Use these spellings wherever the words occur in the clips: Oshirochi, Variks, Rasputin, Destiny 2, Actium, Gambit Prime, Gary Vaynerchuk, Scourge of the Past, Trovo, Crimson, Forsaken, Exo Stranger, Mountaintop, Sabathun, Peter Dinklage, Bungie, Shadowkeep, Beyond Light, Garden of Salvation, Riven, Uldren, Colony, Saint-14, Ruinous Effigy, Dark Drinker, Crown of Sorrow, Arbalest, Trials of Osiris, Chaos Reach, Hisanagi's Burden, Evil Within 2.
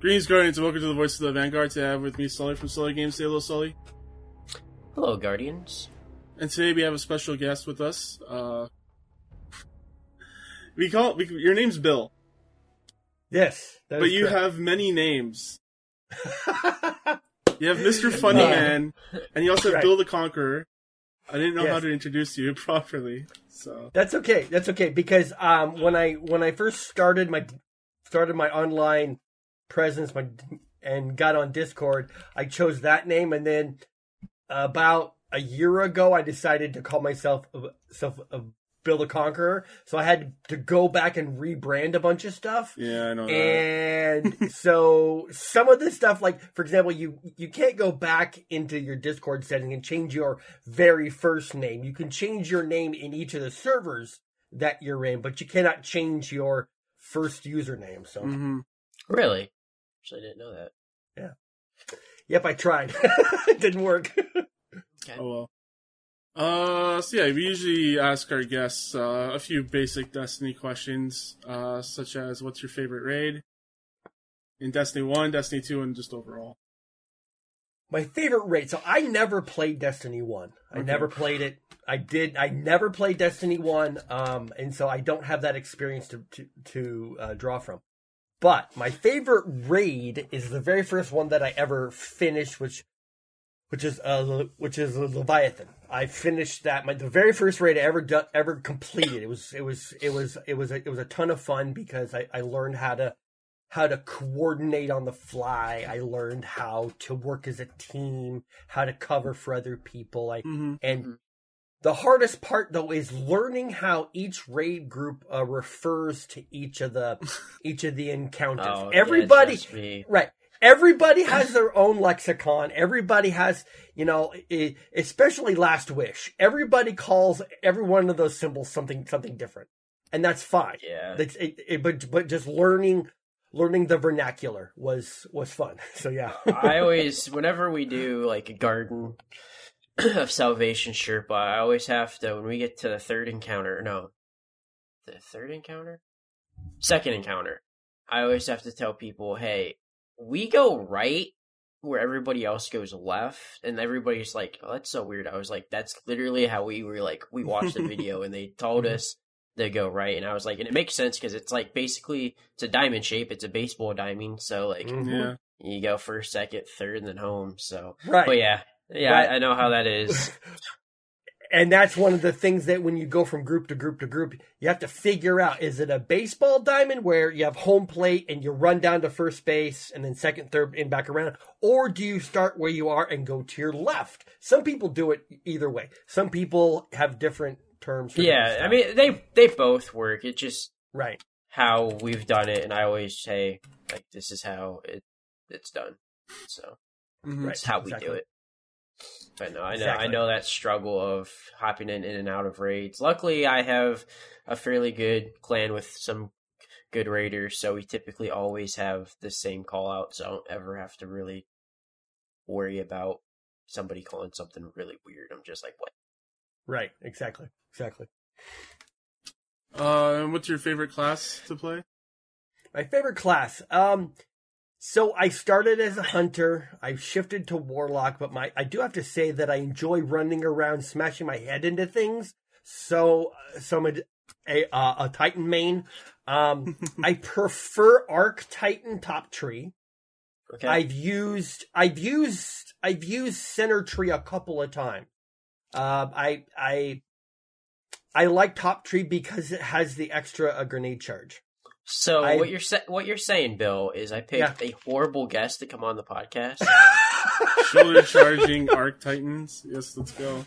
Greetings, Guardians, and welcome to the Voice of the Vanguard. Today I have with me Sully from Sully Games. Say hello, Sully. Hello, Guardians. And today we have a special guest with us. Your name's Bill. Yes, that is correct. Have many names. You have Mr. Funny Man, and you also have Bill the Conqueror. I didn't know how to introduce you properly, so that's okay. Because when I first started my online presence and got on Discord, I chose that name, and then about a year ago, I decided to call myself Bill the Conqueror. So I had to go back and rebrand a bunch of stuff. Yeah, I know that. And so some of this stuff, like, for example, you can't go back into your Discord setting and change your very first name. You can change your name in each of the servers that you're in, but you cannot change your first username. So Really? Actually, I didn't know that. Yeah. Yep, I tried. It didn't work. Okay. Oh, well. We usually ask our guests a few basic Destiny questions, such as what's your favorite raid in Destiny 1, Destiny 2, and just overall? My favorite raid. So I never played Destiny 1. I never played it. I never played Destiny 1, and so I don't have that experience to draw from. But my favorite raid is the very first one that I ever finished, which is Leviathan. I finished that. The very first raid I ever completed. It was a ton of fun because I learned how to coordinate on the fly. I learned how to work as a team, how to cover for other people. And the hardest part though is learning how each raid group refers to each of the encounters. Everybody, right. Everybody has their own lexicon. Everybody has, especially Last Wish. Everybody calls every one of those symbols something different, and that's fine. Yeah. But just learning the vernacular was fun. So yeah. I always, whenever we do like a Garden of Salvation Sherpa, I always have to, when we get to second encounter, I always have to tell people, hey, we go right where everybody else goes left, and everybody's like, oh, that's so weird. I was like, that's literally how we were like, we watched the video and they told us to go right. And I was like, and it makes sense because it's like basically it's a diamond shape. It's a baseball diamond. So like you go first, second, third, and then home. So, right. But yeah, right. I know how that is. And that's one of the things that when you go from group to group to group, you have to figure out, is it a baseball diamond where you have home plate and you run down to first base and then second, third, and back around? Or do you start where you are and go to your left? Some people do it either way. Some people have different terms for I mean, they both work. It's just how we've done it. And I always say, like, this is how it's done. So that's how we do it. I know that struggle of hopping in and out of raids. Luckily, I have a fairly good clan with some good raiders, so we typically always have the same call out, so I don't ever have to really worry about somebody calling something really weird. I'm just like, what? Right, exactly. And what's your favorite class to play? My favorite class? So I started as a hunter. I've shifted to warlock, but I do have to say that I enjoy running around, smashing my head into things. So I'm a Titan main. I prefer Arc Titan top tree. Okay. I've used center tree a couple of times. I like top tree because it has the extra grenade charge. So what you're saying, Bill, is I picked a horrible guest to come on the podcast. Shoulder charging Arc Titans. Yes, let's go.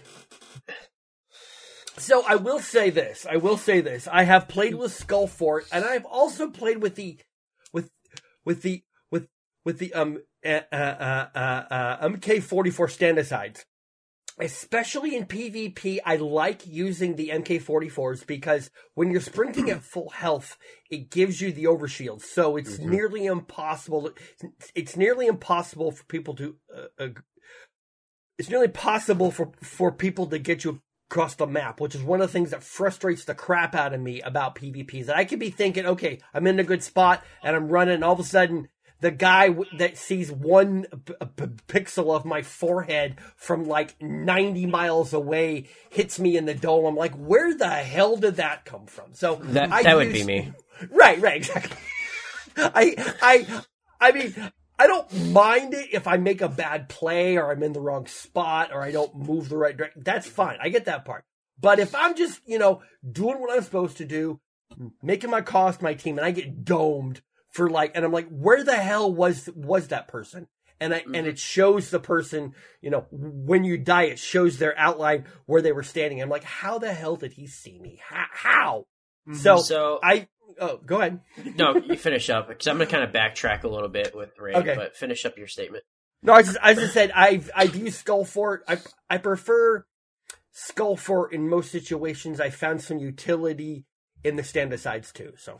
So I will say this. I have played with Skull Fort, and I've also played with the MK44 Stand-Asides. Especially in PvP, I like using the MK44s because when you're sprinting at full health, it gives you the overshield. So it's nearly impossible. It's nearly possible for people to get you across the map, which is one of the things that frustrates the crap out of me about PvP. Is that I could be thinking, okay, I'm in a good spot, and I'm running, and all of a sudden the guy that sees one pixel of my forehead from like 90 miles away hits me in the dome. I'm like, where the hell did that come from? So that would be me. Right, exactly. I mean, I don't mind it if I make a bad play or I'm in the wrong spot or I don't move the right direction. That's fine. I get that part. But if I'm just, doing what I'm supposed to do, making my cost, my team, and I get domed for and I'm like, where the hell was that person? And and it shows the person, when you die, it shows their outline where they were standing. I'm like, how the hell did he see me? How? Mm-hmm. Oh, go ahead. No, you finish up, because I'm going to kind of backtrack a little bit with Ray, okay. But finish up your statement. No, I just said I view Skull Fort. I prefer Skull Fort in most situations. I found some utility in the stand-asides too. So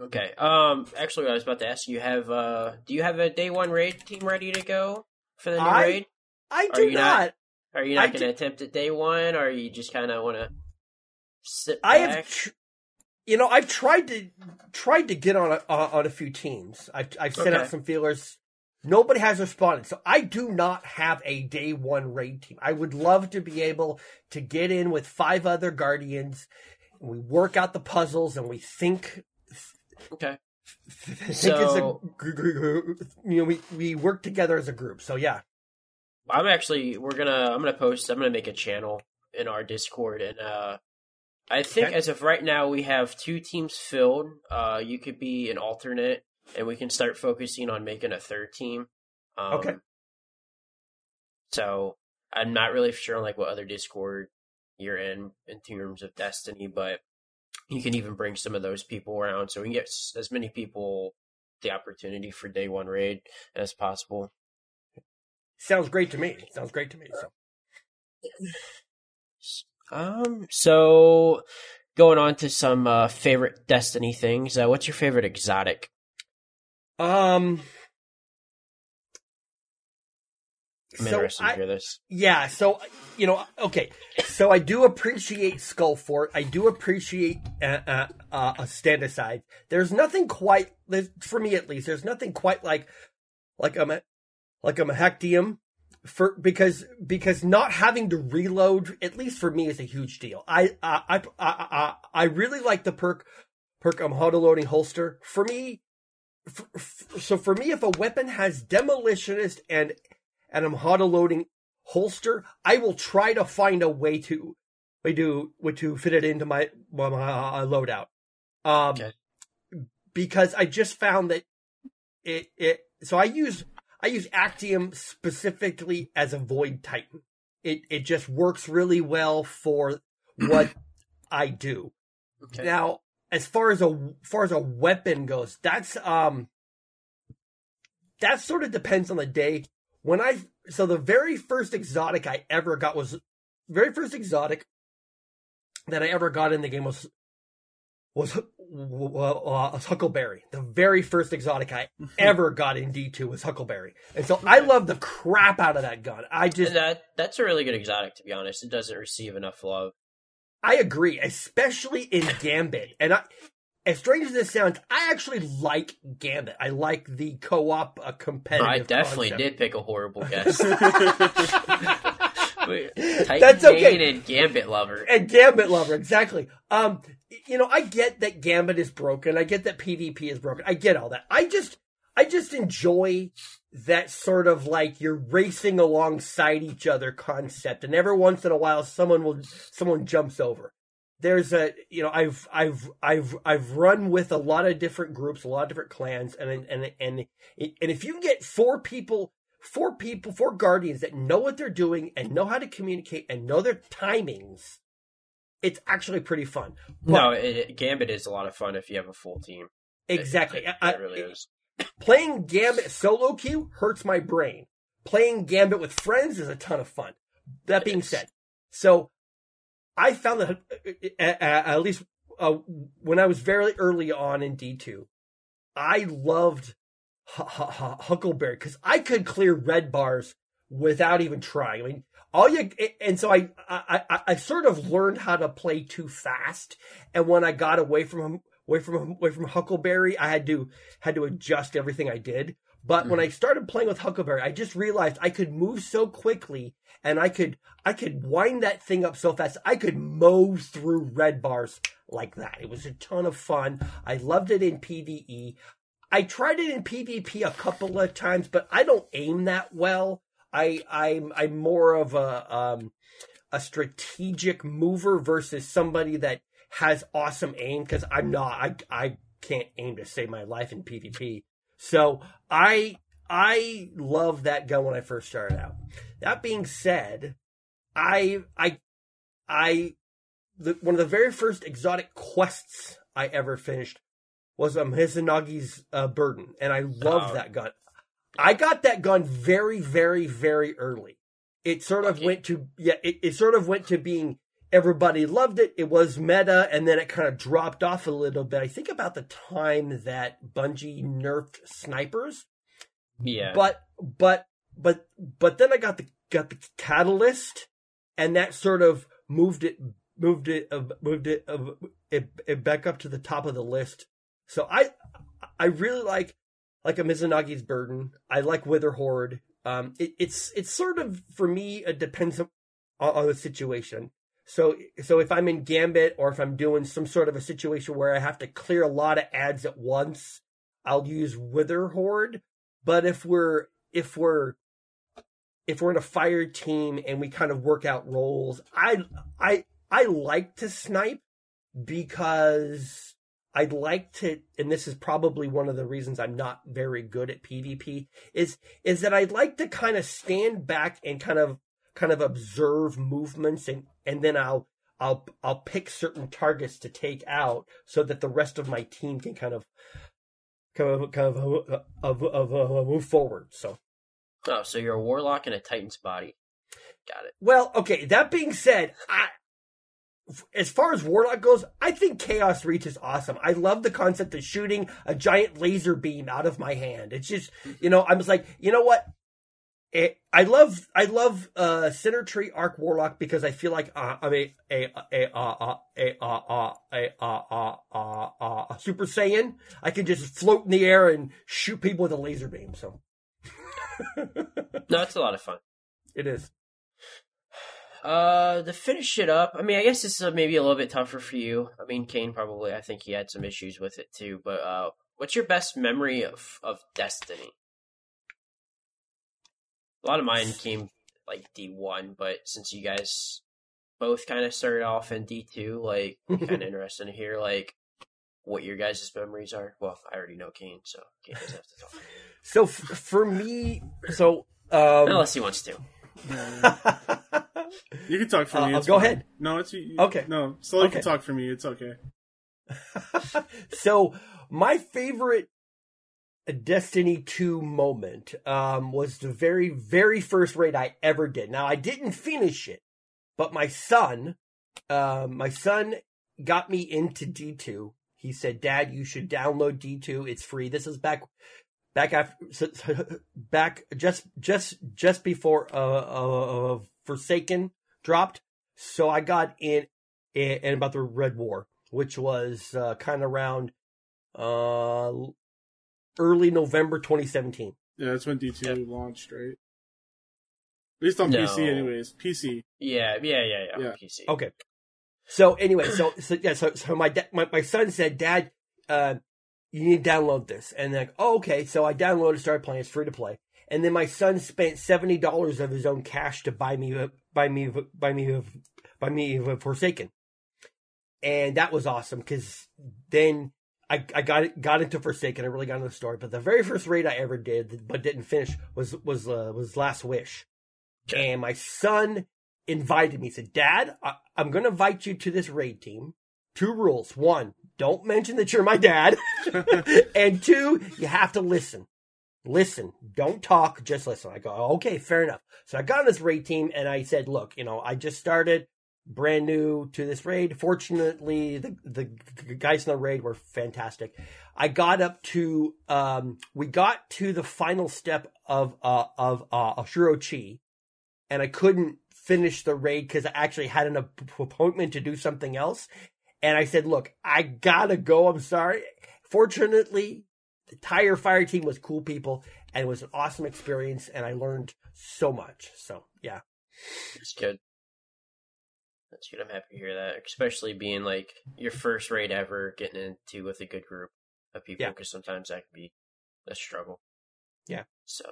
okay. Actually, what I was about to ask you, do you have a day one raid team ready to go for the new raid? I do not. Are you not going to attempt at day one, or you just kind of want to sit back? I've tried to get on a few teams. I've sent out some feelers. Nobody has responded, so I do not have a day one raid team. I would love to be able to get in with 5 other Guardians. And we work out the puzzles, and we think. Okay. We work together as a group. So yeah, I'm gonna make a channel in our Discord and I think as of right now, we have 2 teams filled. You could be an alternate, and we can start focusing on making a 3rd team. Okay. So I'm not really sure what other Discord you're in terms of Destiny, but you can even bring some of those people around, so we can get as many people the opportunity for day one raid as possible. Sounds great to me. So. So going on to some favorite Destiny things. What's your favorite exotic? I'm interested to hear this. Yeah, so okay. So I do appreciate Skull Fort. I do appreciate a stand aside. There's nothing quite for me, at least. There's nothing quite like a Actium. Because not having to reload, at least for me, is a huge deal. I really like the perk auto-loading holster. For me, if a weapon has demolitionist and I'm auto-loading holster, I will try to find a way to fit it into my loadout. Because I just found that it so I use Actium specifically as a Void Titan. It just works really well for what I do. Okay. Now, as far as a weapon goes, that sort of depends on the day. So the very first exotic that I ever got in the game was Huckleberry. The very first exotic I ever got in D2 was Huckleberry. And so I love the crap out of that gun. That's a really good exotic, to be honest. It doesn't receive enough love. I agree, especially in Gambit. And as strange as this sounds, I actually like Gambit. I like the co-op competitive I definitely concept. Did pick a horrible guess. That's okay. Cade and Gambit lover. Exactly. I get that Gambit is broken. I get that PvP is broken. I get all that. I just enjoy that sort of you're racing alongside each other concept. And every once in a while, someone jumps over. There's I've run with a lot of different groups, a lot of different clans, and if you can get 4 Guardians that know what they're doing and know how to communicate and know their timings, it's actually pretty fun. But no, Gambit is a lot of fun if you have a full team. Exactly. It really is. Playing Gambit solo queue hurts my brain. Playing Gambit with friends is a ton of fun. That being said, so I found that at least when I was very early on in D2, I loved Huckleberry, because I could clear red bars without even trying. I mean, I sort of learned how to play too fast, and when I got away from Huckleberry, I had to adjust everything I did. But when I started playing with Huckleberry, I just realized I could move so quickly, and I could wind that thing up so fast. I could mow through red bars like that. It was a ton of fun. I loved it in PvE. I tried it in PvP a couple of times, but I don't aim that well. I'm more of a strategic mover versus somebody that has awesome aim, because I'm not. I can't aim to save my life in PvP. So I love that gun when I first started out. That being said, one of the very first exotic quests I ever finished was Hisanagi's Burden, and I loved that gun. I got that gun very, very, very early. It sort of went to It sort of went to being everybody loved it. It was meta, and then it kind of dropped off a little bit. I think about the time that Bungie nerfed snipers. Yeah. But then I got the Catalyst, and that sort of moved it back up to the top of the list. So I really like a Mizanagi's Burden. I like Wither Horde. It's sort of, for me, it depends on the situation. So if I'm in Gambit, or if I'm doing some sort of a situation where I have to clear a lot of ads at once, I'll use Wither Horde. But if we're in a fire team and we kind of work out roles, I like to snipe, because I'd like to, and this is probably one of the reasons I'm not very good at PvP, is that I'd like to kind of stand back and kind of observe movements, and then I'll pick certain targets to take out so that the rest of my team can kind of move forward. So you're a warlock in a Titan's body. Got it. Well, okay, that being said, as far as Warlock goes, I think Chaos Reach is awesome. I love the concept of shooting a giant laser beam out of my hand. It's just, I'm just like, you know what? I love Sinner Tree Arc Warlock, because I feel like I'm a Super Saiyan. I can just float in the air and shoot people with a laser beam. So, no, it's a lot of fun. It is. To finish it up, I mean, I guess this is maybe a little bit tougher for you. I mean, Kane probably, I think he had some issues with it too, but what's your best memory of Destiny? A lot of mine came like D1, but since you guys both kind of started off in D2, like, kind of interested to hear, like, what your guys' memories are. Well, I already know Kane, so Kane doesn't have to talk. So, for me, unless he wants to. You can talk for me. Go ahead. No, it's you. Okay. No, Sully can talk for me. It's okay. So, my favorite Destiny 2 moment was the very, very first raid I ever did. Now, I didn't finish it, but my son got me into D2. He said, "Dad, you should download D2. It's free." This is back after, just before Forsaken dropped, so I got in about the Red War, which was kind of around early November 2017. Yeah, that's when D2 launched, right? At least on PC, anyways. PC. Yeah. On PC. Okay. So anyway, so my son said, "Dad, you need to download this," and they're like, "Oh, okay." So I downloaded, started playing. It's free to play. And then my son spent $70 of his own cash to buy me Forsaken, and that was awesome, because then I got into Forsaken. I really got into the story. But the very first raid I ever did, but didn't finish, was Last Wish, and my son invited me. He said, "Dad, I'm going to invite you to this raid team. 2 rules: 1, don't mention that you're my dad, and 2, you have to listen." Listen, don't talk, just listen. I go, okay, fair enough. So I got on this raid team, and I said, look, I just started brand new to this raid. Fortunately, the guys in the raid were fantastic. I got up to, we got to the final step of Oshirochi, and I couldn't finish the raid because I actually had an appointment to do something else. And I said, look, I gotta go. I'm sorry. Fortunately, the entire fire team was cool people, And it was an awesome experience, and I learned so much. So, yeah. That's good. That's good. I'm happy to hear that, especially being, like, your first raid ever, getting into with a good group of people, because sometimes that can be a struggle. Yeah. So.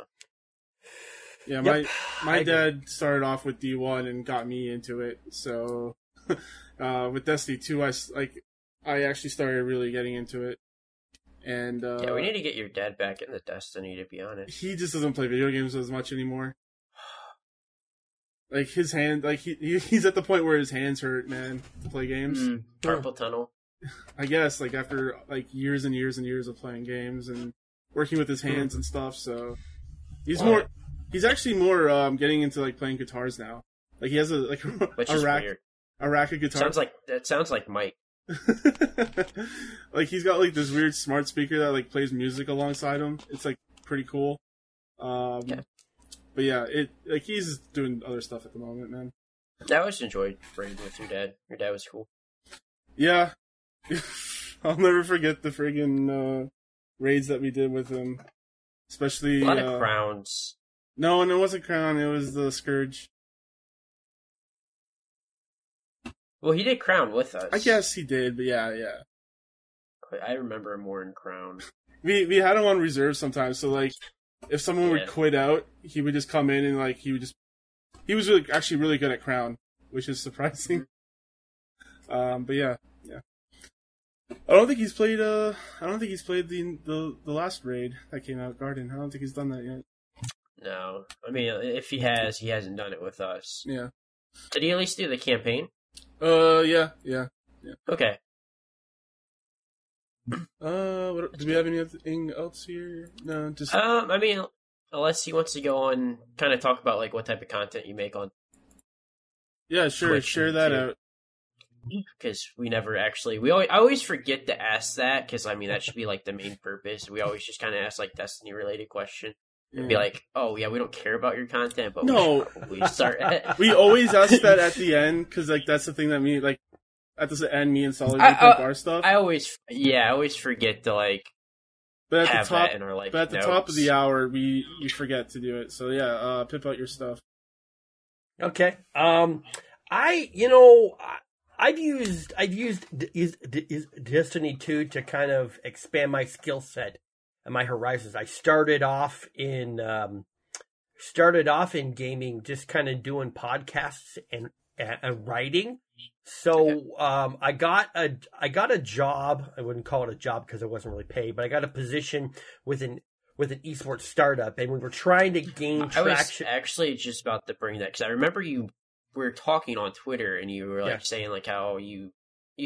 Yeah, my dad started off with D1 and got me into it, so with Destiny 2, I actually started really getting into it. And yeah, we need to get your dad back into Destiny, to be honest. He just doesn't play video games as much anymore. Like, his hand, like, he's at the point where his hands hurt, man, to play games. Carpal tunnel. I guess, like, after, like, years and years and years of playing games and working with his hands and stuff, so... He's actually more getting into, like, playing guitars now. Like, he has a rack of guitars. That sounds like Mike. Like, he's got, like, this weird smart speaker that, like, plays music alongside him. It's, like, pretty cool. Yeah. But yeah, he's doing other stuff at the moment, man. I always enjoyed raiding with your dad. Your dad was cool. Yeah. I'll never forget the friggin' raids that we did with him. Especially... a lot of crowns. No, and it wasn't Crown, it was the Scourge. Well, he did Crown with us. I guess he did, but yeah. I remember him more in Crown. We had him on reserve sometimes, so, like... if someone would quit out, he would just come in and, like, he was really, actually really good at Crown, which is surprising. But yeah. I don't think he's played the last raid that came out, Garden. I don't think he's done that yet. No, I mean, if he has, he hasn't done it with us. Yeah. Did he at least do the campaign? Yeah. Okay. Do we have anything else here? No, just... I mean, unless he wants to go on, kind of talk about, like, what type of content you make on... Yeah, sure, Twitch share that out. Because we never actually... I always forget to ask that, because, I mean, that should be, like, the main purpose. We always just kind of ask, like, Destiny-related question. And be like, oh, yeah, we don't care about your content, but we start... We always ask that at the end, because, like, that's the thing that me, like... at the end, me and Sully think our stuff. I always forget to, like, that in our, like, but at the top of the hour, we forget to do it. So, yeah, pip out your stuff. Okay. I've used Destiny 2 to kind of expand my skill set and my horizons. I started off in gaming, just kind of doing podcasts and writing. So I got a job. I wouldn't call it a job because I wasn't really paid, but I got a position with an esports startup, and we were trying to gain traction. I was actually just about to bring that, because I remember you were talking on Twitter, and you were saying, like, how you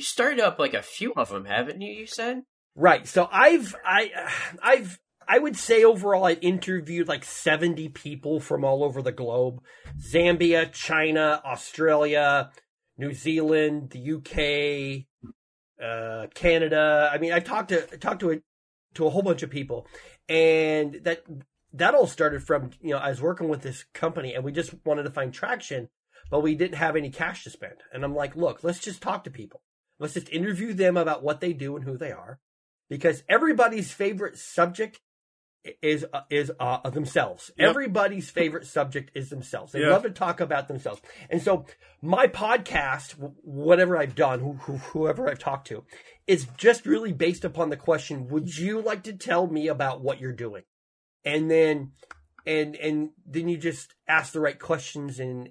started up, like, a few of them, haven't you? You said right. So I would say overall I've interviewed like 70 people from all over the globe: Zambia, China, Australia, New Zealand, the UK, Canada. I mean, I talked to a whole bunch of people, and that all started from, you know, I was working with this company, and we just wanted to find traction, but we didn't have any cash to spend. And I'm like, look, let's just talk to people. Let's just interview them about what they do and who they are, because everybody's favorite subject is themselves. Yep. Everybody's favorite subject is themselves. They love to talk about themselves. And so my podcast, whatever I've done, whoever I've talked to, is just really based upon the question, would you like to tell me about what you're doing? And then you just ask the right questions, and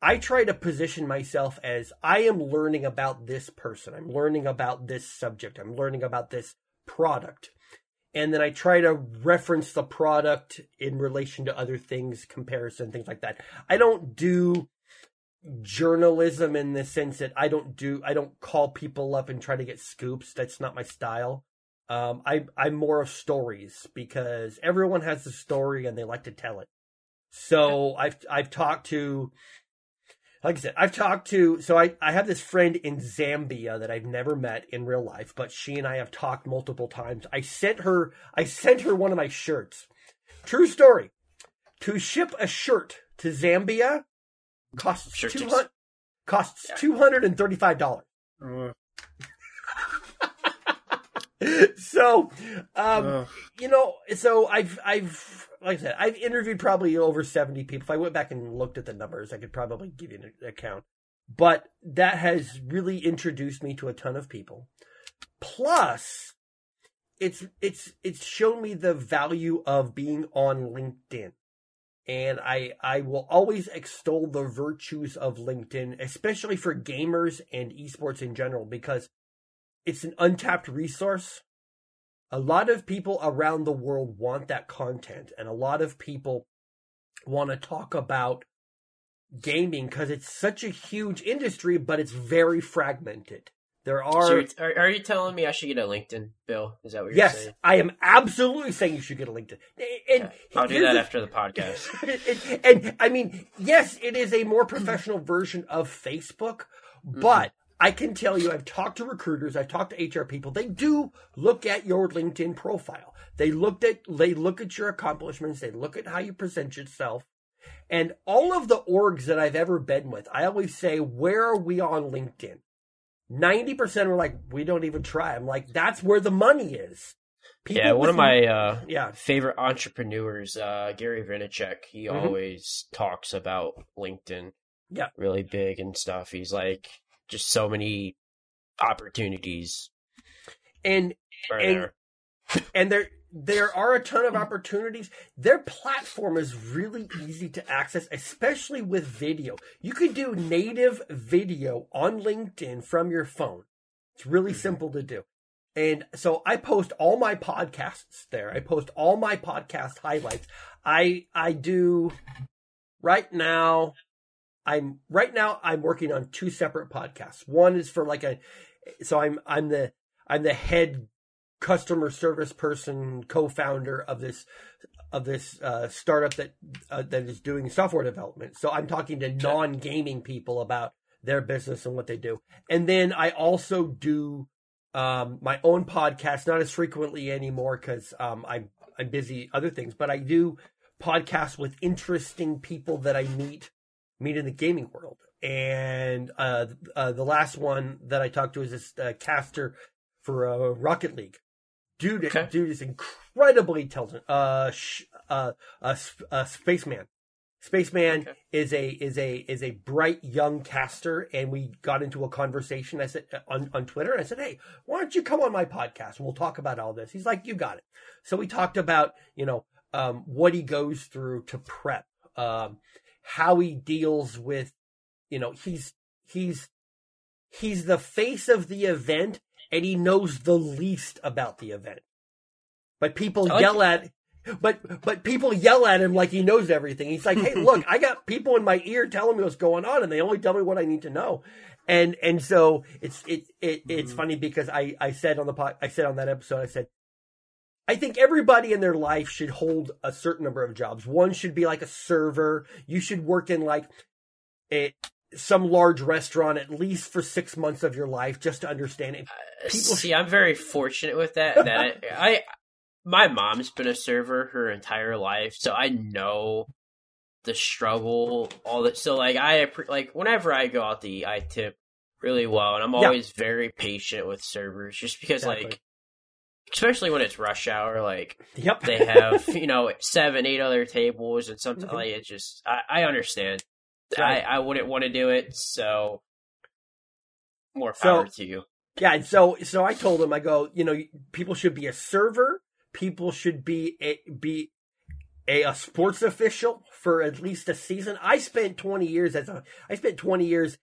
I try to position myself as, I am learning about this person. I'm learning about this subject. I'm learning about this product. And then I try to reference the product in relation to other things, comparison, things like that. I don't do journalism in the sense that I don't call people up and try to get scoops. That's not my style. I'm more of stories, because everyone has a story and they like to tell it. So I have this friend in Zambia that I've never met in real life, but she and I have talked multiple times. I sent her one of my shirts. True story. To ship a shirt to Zambia costs $235. So, you know, so I've, like I said, I've interviewed probably over 70 people. If I went back and looked at the numbers, I could probably give you an account. But that has really introduced me to a ton of people. Plus, it's shown me the value of being on LinkedIn. And I will always extol the virtues of LinkedIn, especially for gamers and esports in general, because it's an untapped resource. A lot of people around the world want that content, and a lot of people want to talk about gaming because it's such a huge industry, but it's very fragmented. There are... So are you telling me I should get a LinkedIn, Bill? Is that what you're saying? Yes, I am absolutely saying you should get a LinkedIn. And okay. I'll do that after the podcast. And I mean, yes, it is a more professional version of Facebook, but I can tell you, I've talked to recruiters, I've talked to HR people. They do look at your LinkedIn profile. They look at your accomplishments. They look at how you present yourself. And all of the orgs that I've ever been with, I always say, where are we on LinkedIn? 90% were like, we don't even try. I'm like, that's where the money is. People one of my favorite entrepreneurs, Gary Vaynerchuk, he always talks about LinkedIn really big and stuff. He's like, just so many opportunities. And there are a ton of opportunities. Their platform is really easy to access, especially with video. You can do native video on LinkedIn from your phone. It's really simple to do. And so I post all my podcasts there. I post all my podcast highlights. I do right now. I'm working on two separate podcasts. One is for I'm the head customer service person, co-founder of this startup that is doing software development. So I'm talking to non-gaming people about their business and what they do. And then I also do my own podcast, not as frequently anymore because I'm busy other things. But I do podcasts with interesting people that I meet in the gaming world. And the last one that I talked to is this caster for Rocket League. Dude is incredibly intelligent. Spaceman. Spaceman is a bright young caster, and we got into a conversation. I said on Twitter, and I said, "Hey, why don't you come on my podcast? We'll talk about all this." He's like, "You got it." So we talked about what he goes through to prep, how he deals with, he's the face of the event, and he knows the least about the event. But people people yell at him like he knows everything. He's like, "Hey, look, I got people in my ear telling me what's going on, and they only tell me what I need to know." And so it's funny because I said on the episode, I think everybody in their life should hold a certain number of jobs. One should be like a server. You should work in some large restaurant at least for 6 months of your life just to understand it. I'm very fortunate with that. That my mom's been a server her entire life, so I know the struggle. All that. So whenever I go out to eat, I tip really well, and I'm always very patient with servers, just because especially when it's rush hour, they have, 7, 8 other tables, and sometimes it's just, I understand. Right. I wouldn't want to do it, so more power to you. Yeah, and so I told him, I go, people should be a server, people should be a sports official for at least a season. I spent 20 years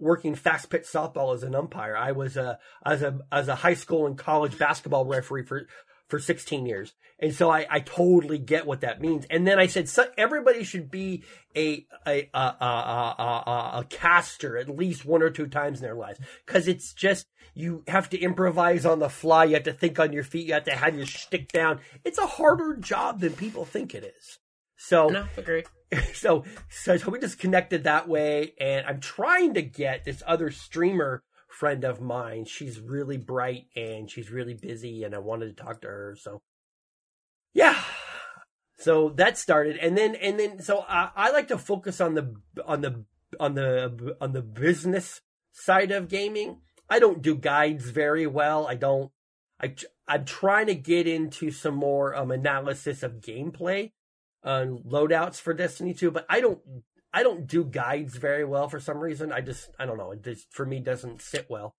working fast pitch softball as an umpire. I was as a high school and college basketball referee for 16 years, and so I totally get what that means. And then I said, everybody should be a caster at least one or two times in their lives, because it's just, you have to improvise on the fly, you have to think on your feet, you have to have your shtick down. It's a harder job than people think it is. So no, agree. So we just connected that way, and I'm trying to get this other streamer friend of mine. She's really bright and she's really busy, and I wanted to talk to her. So yeah, so that started, and then so I like to focus on the business side of gaming. I don't do guides very well. I don't. I'm trying to get into some more analysis of gameplay loadouts for Destiny 2, but I don't do guides very well for some reason. I don't know. It just, for me, doesn't sit well.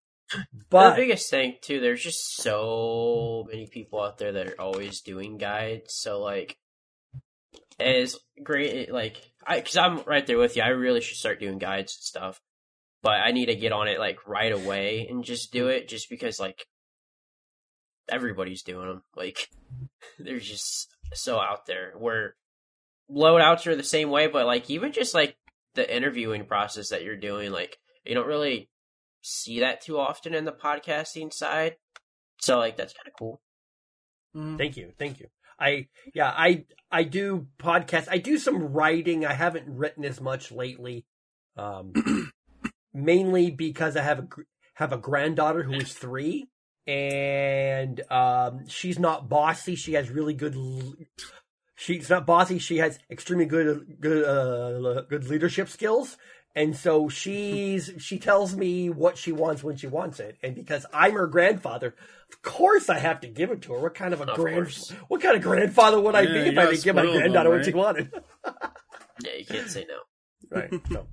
But the biggest thing too, there's just so many people out there that are always doing guides. So like, as great, like, because I'm right there with you. I really should start doing guides and stuff, but I need to get on it like right away and just do it, just because like everybody's doing them. Like, they're just so out there. Where loadouts are the same way, but like even just like the interviewing process that you're doing, like you don't really see that too often in the podcasting side, so like that's kind of cool. Thank you. I do podcasts. I do some writing. I haven't written as much lately, mainly because I have a granddaughter who is 3, and she's not bossy. She has really good. She's not bossy. She has extremely good leadership skills. And so she tells me what she wants when she wants it, and because I'm her grandfather, of course I have to give it to her. What kind of grandfather would I be if I didn't give my granddaughter what she wanted? Yeah, you can't say no, right? No,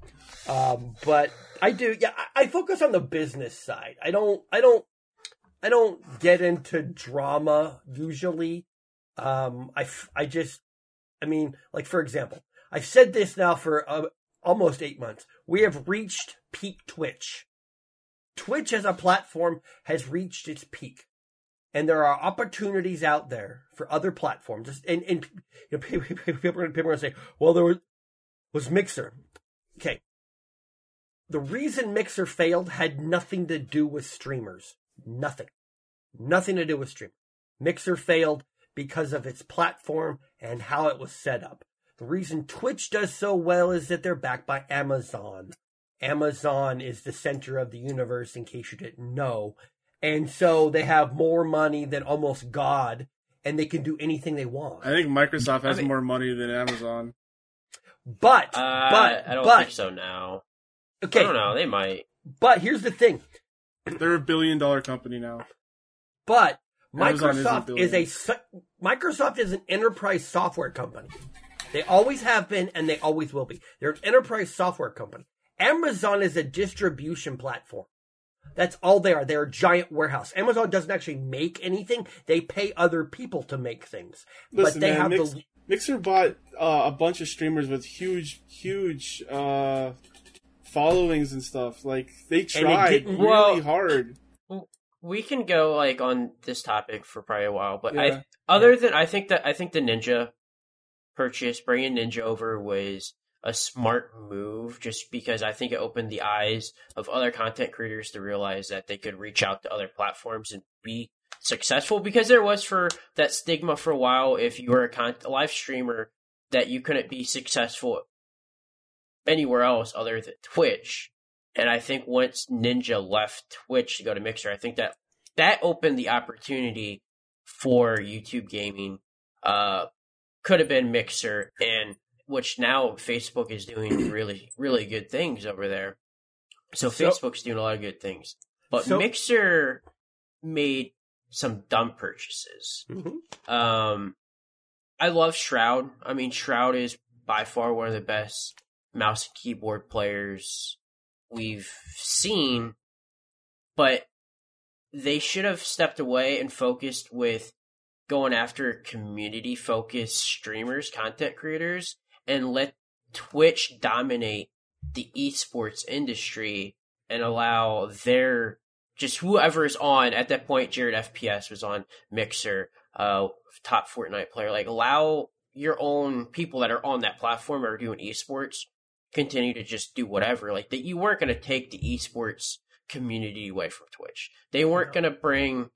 but I do. Yeah, I focus on the business side. I don't get into drama usually. I mean, for example, I've said this now for almost 8 months. We have reached peak Twitch. Twitch as a platform has reached its peak. And there are opportunities out there for other platforms. And you know, people are going to say, well, there was Mixer. Okay. The reason Mixer failed had nothing to do with streamers. Nothing to do with streamers. Mixer failed because of its platform and how it was set up. The reason Twitch does so well is that they're backed by Amazon. Amazon is the center of the universe, in case you didn't know. And so they have more money than almost God, and they can do anything they want. I think Microsoft has more money than Amazon. But I don't think so now. Okay. I don't know. They might. But here's the thing. They're a $1 billion company now. But Microsoft is an enterprise software company. They always have been, and they always will be. They're an enterprise software company. Amazon is a distribution platform. That's all they are. They're a giant warehouse. Amazon doesn't actually make anything. They pay other people to make things. Listen, but they have Mixer bought a bunch of streamers with huge followings and stuff. Like, they tried really hard. We can go like on this topic for probably a while, but I think the Ninja purchase, bringing Ninja over, was a smart move, just because I think it opened the eyes of other content creators to realize that they could reach out to other platforms and be successful, because there was for that stigma for a while if you were a live streamer that you couldn't be successful anywhere else other than Twitch. And I think once Ninja left Twitch to go to Mixer, I think that opened the opportunity for YouTube gaming. Could have been Mixer, and which now Facebook is doing really, really good things over there. So Facebook's doing a lot of good things. But Mixer made some dumb purchases. Mm-hmm. I love Shroud. I mean, Shroud is by far one of the best mouse and keyboard players we've seen, but they should have stepped away and focused with going after community-focused streamers, content creators, and let Twitch dominate the esports industry and allow their, just whoever is on, at that point, Jared FPS was on Mixer, top Fortnite player, like allow your own people that are on that platform or doing esports continue to just do whatever. Like, that you weren't going to take the esports community away from Twitch. They weren't going to bring...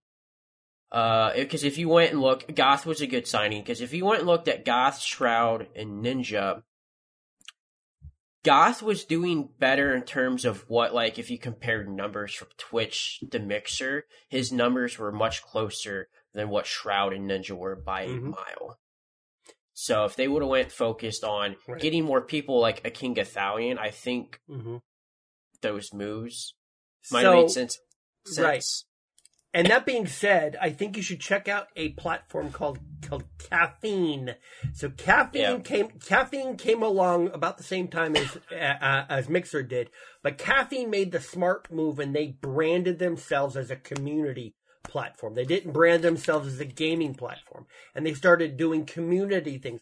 because if you went and looked, Goth was a good signing, because if you went and looked at Goth, Shroud, and Ninja, Goth was doing better in terms of what, like, if you compared numbers from Twitch to Mixer, his numbers were much closer than what Shroud and Ninja were by a mile. So if they would have went focused on getting more people like a King Gathalion, I think those moves might have made sense. Right. And that being said, I think you should check out a platform called Caffeine. So Caffeine came along about the same time as Mixer did, but Caffeine made the smart move and they branded themselves as a community platform. They didn't brand themselves as a gaming platform, and they started doing community things.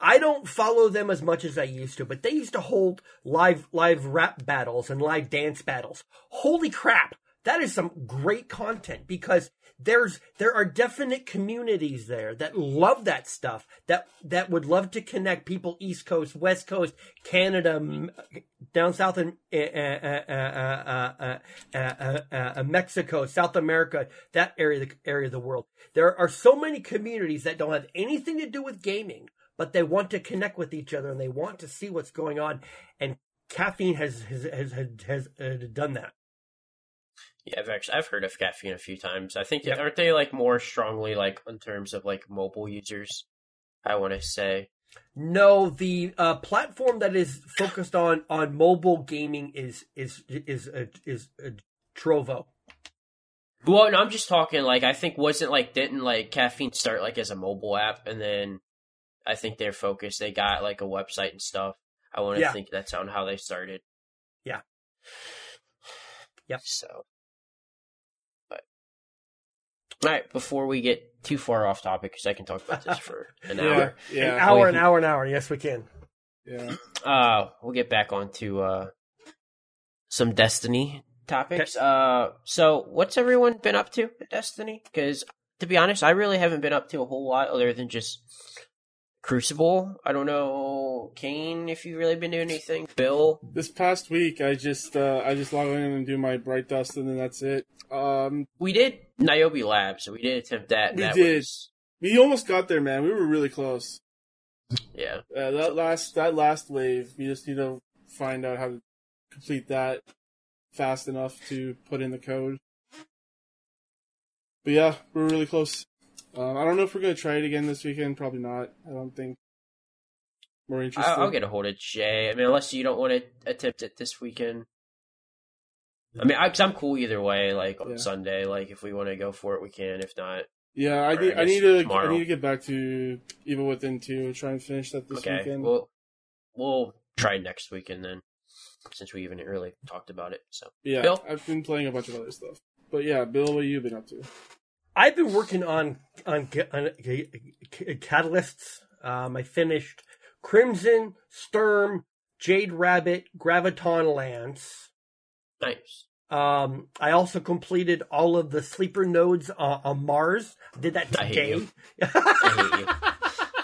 I don't follow them as much as I used to, but they used to hold live rap battles and live dance battles. Holy crap! That is some great content, because there are definite communities there that love that stuff, that would love to connect people East Coast, West Coast, Canada, down south in Mexico, South America, that area of the world. There are so many communities that don't have anything to do with gaming, but they want to connect with each other and they want to see what's going on, and Caffeine has done that. Yeah, I've heard of Caffeine a few times. I think, aren't they like more strongly like in terms of like mobile users, I want to say? No, the platform that is focused on mobile gaming is Trovo. Well, no, I'm just talking like I think didn't Caffeine start like as a mobile app, and then I think their focus, they got like a website and stuff. I want to think that's on how they started. Yeah. Yep. So. All right, before we get too far off topic, because I can talk about this for an hour. Yeah. An hour. Yes, we can. Yeah. We'll get back on to some Destiny topics. So what's everyone been up to at Destiny? Because, to be honest, I really haven't been up to a whole lot other than just Crucible. I don't know, Kane, if you've really been doing anything. Bill? This past week, I just log in and do my Bright Dust, and then that's it. We did Niobe Labs, so we did attempt that. We almost got there, man. We were really close. Yeah. That last wave, we just need to find out how to complete that fast enough to put in the code. But yeah, we're really close. I don't know if we're going to try it again this weekend. Probably not. I don't think we're interested. I'll get a hold of Jay. I mean, unless you don't want to attempt it this weekend. I mean, cause I'm cool either way. Like on Sunday, like if we want to go for it, we can. If not, yeah, I need to get back to Evil Within 2. Try and finish that this weekend. We'll try next weekend then, since we even really talked about it. So yeah, Bill? I've been playing a bunch of other stuff, but yeah, Bill, what you been up to? I've been working on catalysts. I finished Crimson, Sturm, Jade Rabbit, Graviton Lance. Nice. I also completed all of the sleeper nodes on Mars. Did that today. I hate you.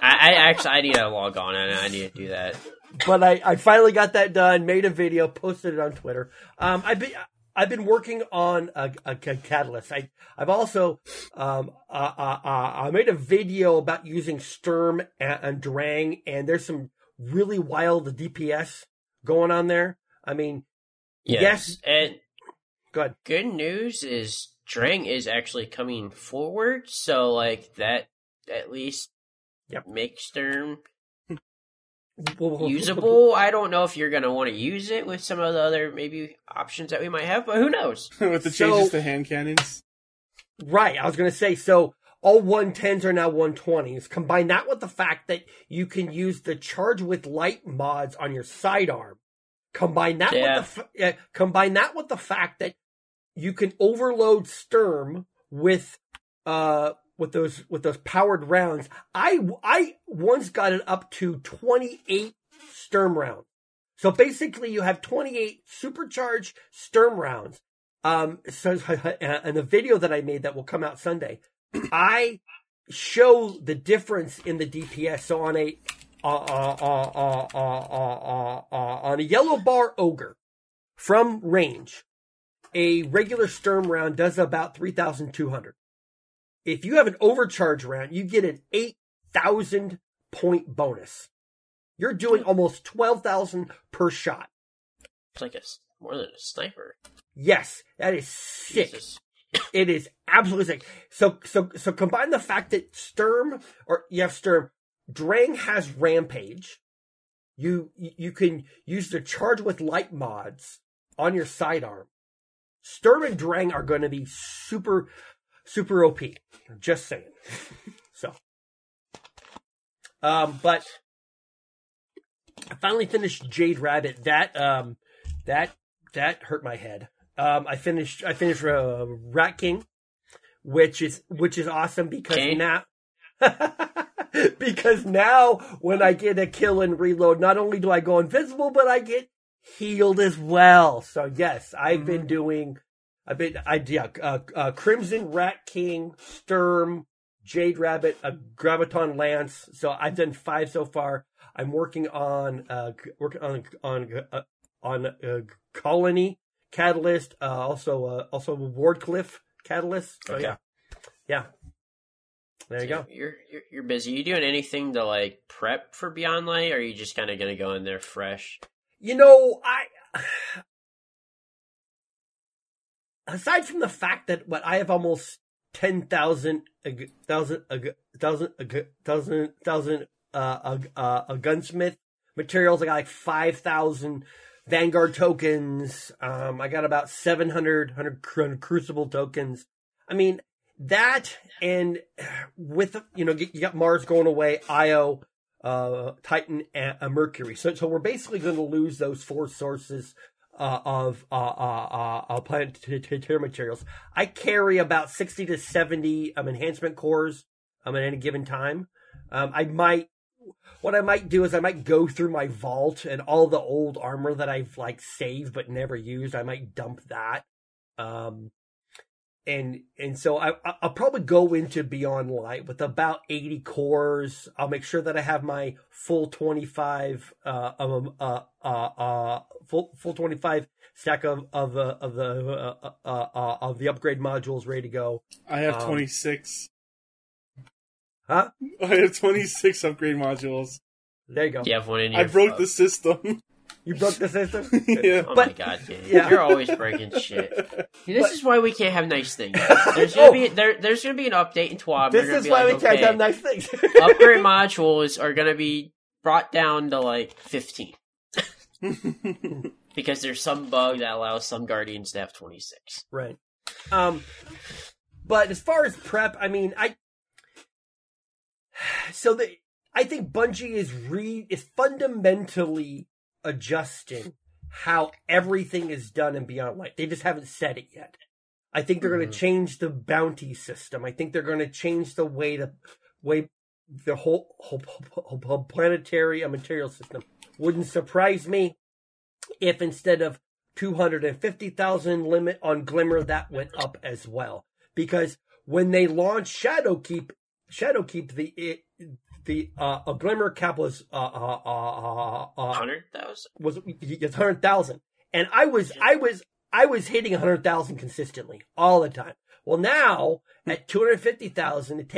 I need to log on and I need to do that. But I finally got that done, made a video, posted it on Twitter. I've been working on a catalyst. I've also I made a video about using Sturm and Drang, and there's some really wild DPS going on there. I mean. Yes, and good news is Drang is actually coming forward, so like that at least makes Sturm usable. I don't know if you're going to want to use it with some of the other maybe options that we might have, but who knows? With the changes to hand cannons? Right, I was going to say, so all 110s are now 120s. Combine that with the fact that you can use the charge with light mods on your sidearm. Combine that with the fact that you can overload Sturm with those powered rounds. I once got it up to 28 Sturm rounds. So basically, you have 28 supercharged Sturm rounds. So and the video that I made that will come out Sunday, I show the difference in the DPS. So on a yellow bar ogre from range, a regular Sturm round does about 3,200. If you have an overcharge round, you get an 8,000 point bonus. You're doing almost 12,000 per shot. It's like more than a sniper. Yes, that is sick. Jesus. It is absolutely sick. So combine the fact that Sturm, Drang has Rampage. You can use the charge with light mods on your sidearm. Sturm and Drang are going to be super super OP. Just saying. So. But I finally finished Jade Rabbit. That hurt my head. I finished Rat King, which is awesome because now because now when I get a kill and reload, not only do I go invisible, but I get healed as well. So yes, I've been doing Crimson, Rat King, Sturm, Jade Rabbit, a Graviton Lance. So I've done 5 so far. I'm working on Colony Catalyst, also Wardcliffe Catalyst. So okay. Yeah. There you go. You're busy. You doing anything to like prep for Beyond Light, or are you just kind of going to go in there fresh? You know, I aside from the fact that I have almost 10,000 gunsmith materials. I got like 5,000 Vanguard tokens. I got about 700 Crucible tokens. I mean that, and with you got Mars going away, Io, Titan, and Mercury. So we're basically going to lose those 4 sources of planetary materials. I carry about 60 to 70 enhancement cores at any given time. What I might do is I might go through my vault and all the old armor that I've like saved but never used. I might dump that, and so I'll probably go into Beyond Light with about 80 cores. I'll make sure that I have my full 25 stack of the upgrade modules ready to go. I have 26. Huh? I have 26 upgrade modules. There you go. You have one in your I broke the system. You broke the system? Yeah. Oh my god, dude. Yeah. You're always breaking shit. Dude, this is why we can't have nice things. There's gonna be there's gonna be an update in TWAB. This is why we can't have nice things. Upgrade modules are gonna be brought down to like 15. Because there's some bug that allows some guardians to have 26. Right. But as far as prep, I mean I think Bungie is fundamentally adjusting how everything is done in Beyond Light. They just haven't said it yet. I think they're going to change the bounty system. I think they're going to change the way the whole planetary material system. Wouldn't surprise me if instead of 250,000 limit on Glimmer, that went up as well. Because when they launched Shadowkeep, the Glimmer cap was 100,000. Was 100,000, and I was hitting 100,000 consistently all the time. Well, now at 250,000, it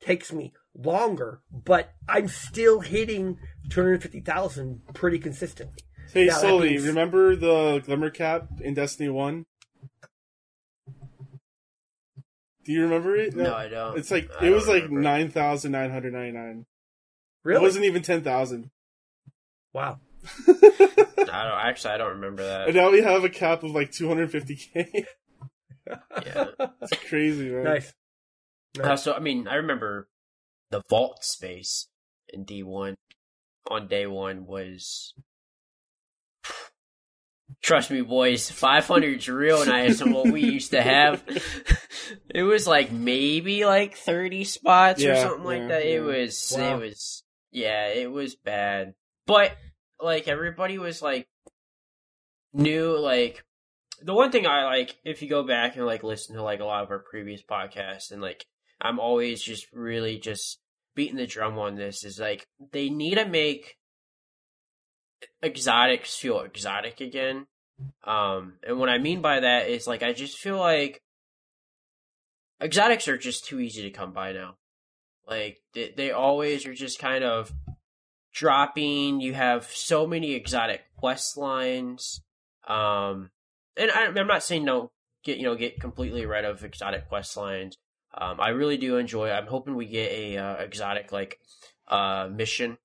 takes me longer, but I'm still hitting 250,000 pretty consistently. Hey, Sully, remember the Glimmer cap in Destiny 1? Do you remember it? No, I don't. It's like it was like 9,999. Really? It wasn't even 10,000. Wow. I don't remember that. And now we have a cap of like 250K. Yeah, it's crazy, man. Nice. I remember the vault space in D1 on day 1 was. Trust me, boys, 500's real nice on what we used to have. It was like maybe like 30 spots or something like that. Yeah. It was bad. But like everybody was like new. Like the one thing I like, if you go back and like listen to like a lot of our previous podcasts, and like I'm always just really just beating the drum on this, is like they need to make exotics feel exotic again, and what I mean by that is like I just feel like exotics are just too easy to come by now. Like they always are just kind of dropping. You have so many exotic quest lines, and I'm not saying no, get completely rid of exotic quest lines. I really do enjoy. I'm hoping we get a exotic like mission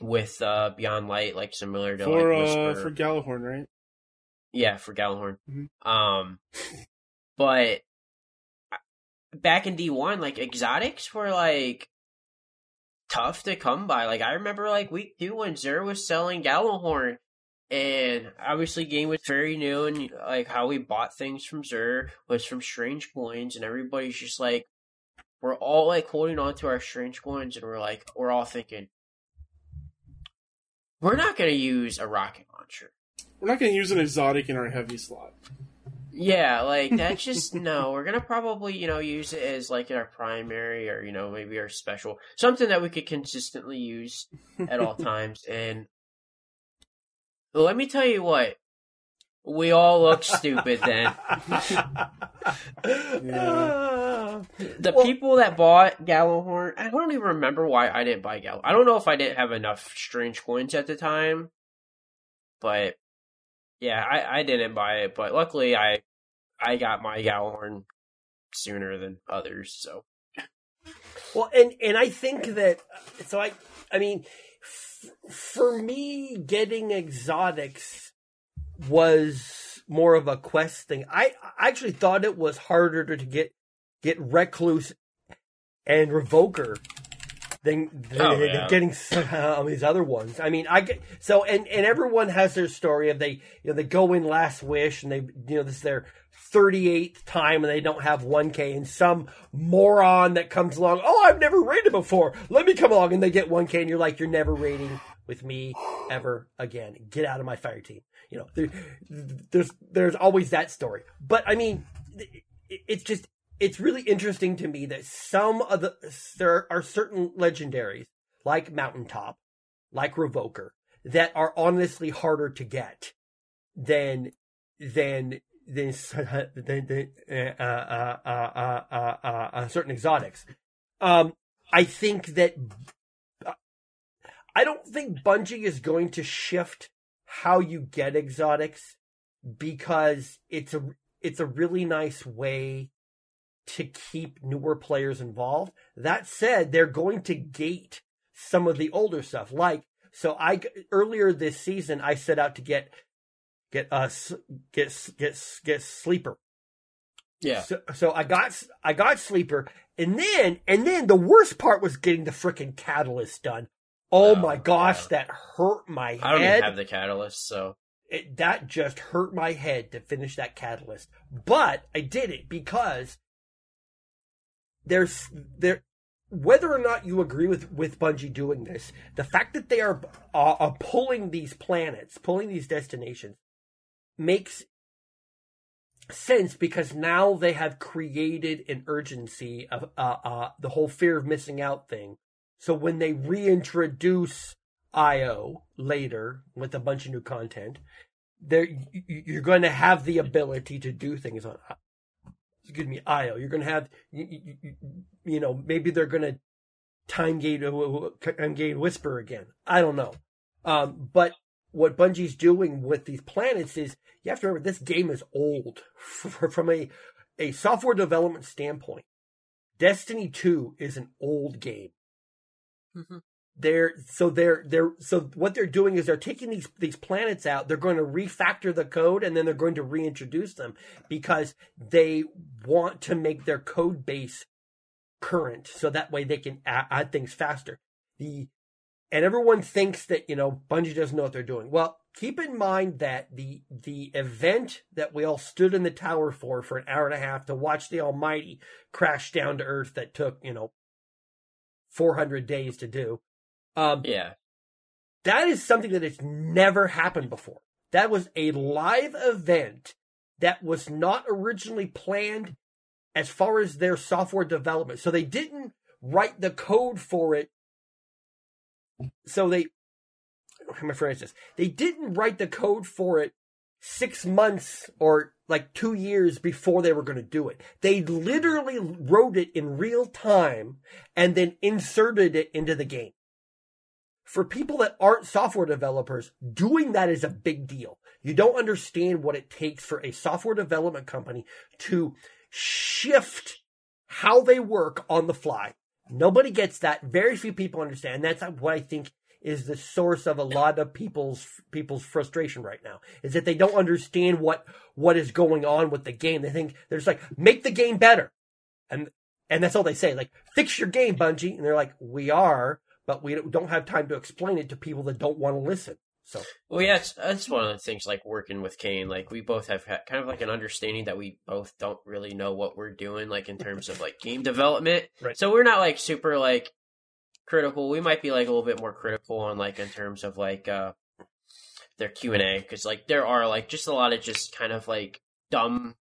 with Beyond Light, like similar to like Whisper. For Gjallarhorn, right? Yeah, for Gjallarhorn. Mm-hmm. But back in D1, like, exotics were, like, tough to come by. Like, I remember, like, week 2 when Xur was selling Gjallarhorn. And obviously, game was very new, and like how we bought things from Xur was from strange coins, and everybody's just like, we're all like holding on to our strange coins, and we're all thinking, we're not gonna use a rocket launcher. We're not gonna use an exotic in our heavy slot. Yeah, like that's just no. We're gonna probably use it as like in our primary or maybe our special, something that we could consistently use at all times, and. Let me tell you what, we all look stupid then. Yeah. The people that bought Gjallarhorn, I don't even remember why I didn't buy Gjallarhorn. I don't know if I didn't have enough strange coins at the time, but yeah, I didn't buy it. But luckily, I got my Gjallarhorn sooner than others. So, well, and I think that so I mean. For me, getting exotics was more of a quest thing. I actually thought it was harder to get Recluse and Revoker than getting some of these other ones. I mean, and everyone has their story of they go in Last Wish and this is their 38th time and they don't have 1K and some moron that comes along, oh, I've never raided before, let me come along, and they get 1K and you're like, you're never raiding with me ever again. Get out of my fire team. There's always that story. But I mean, it's really interesting to me that there are certain legendaries like Mountaintop, like Revoker, that are honestly harder to get than certain exotics. I think that I don't think Bungie is going to shift how you get exotics because it's a really nice way to keep newer players involved. That said, they're going to gate some of the older stuff. Like, so earlier this season, I set out to get Sleeper. Yeah. So I got Sleeper, and then the worst part was getting the frickin' Catalyst done. Oh my gosh, yeah. That hurt my head. I don't even have the Catalyst, so. That just hurt my head to finish that Catalyst. But I did it because whether or not you agree with Bungie doing this, the fact that they are pulling these planets, pulling these destinations, makes sense because now they have created an urgency of the whole fear of missing out thing. So when they reintroduce IO later with a bunch of new content, you're going to have the ability to do things on IO. Excuse me, IO. You're going to have, maybe they're going to time gate Whisper again. I don't know. But what Bungie's doing with these planets is, you have to remember, this game is old. From a software development standpoint, Destiny 2 is an old game. Mm-hmm. So what they're doing is they're taking these planets out. They're going to refactor the code and then they're going to reintroduce them because they want to make their code base current. So that way they can add things faster. And everyone thinks that, Bungie doesn't know what they're doing. Well, keep in mind that the event that we all stood in the tower for an hour and a half to watch the Almighty crash down to Earth that took, 400 days to do. Yeah. That is something that has never happened before. That was a live event that was not originally planned as far as their software development. So they didn't write the code for it. So they didn't write the code for it 6 months or like 2 years before they were going to do it. They literally wrote it in real time and then inserted it into the game. For people that aren't software developers, doing that is a big deal. You don't understand what it takes for a software development company to shift how they work on the fly. Nobody gets that. Very few people understand. And that's what I think is the source of a lot of people's frustration right now, is that they don't understand what is going on with the game. They think they're just like, make the game better. And And that's all they say, like, fix your game, Bungie. And they're like, we are, but we don't have time to explain it to people that don't want to listen. So, well, yeah, it's one of the things, like, working with Kane, like, we both have kind of, like, an understanding that we both don't really know what we're doing, like, in terms of, like, game development. Right. So we're not, like, super, like, critical. We might be, like, a little bit more critical on, like, in terms of, like, their Q&A, because, like, there are, like, just a lot of just kind of, like, dumb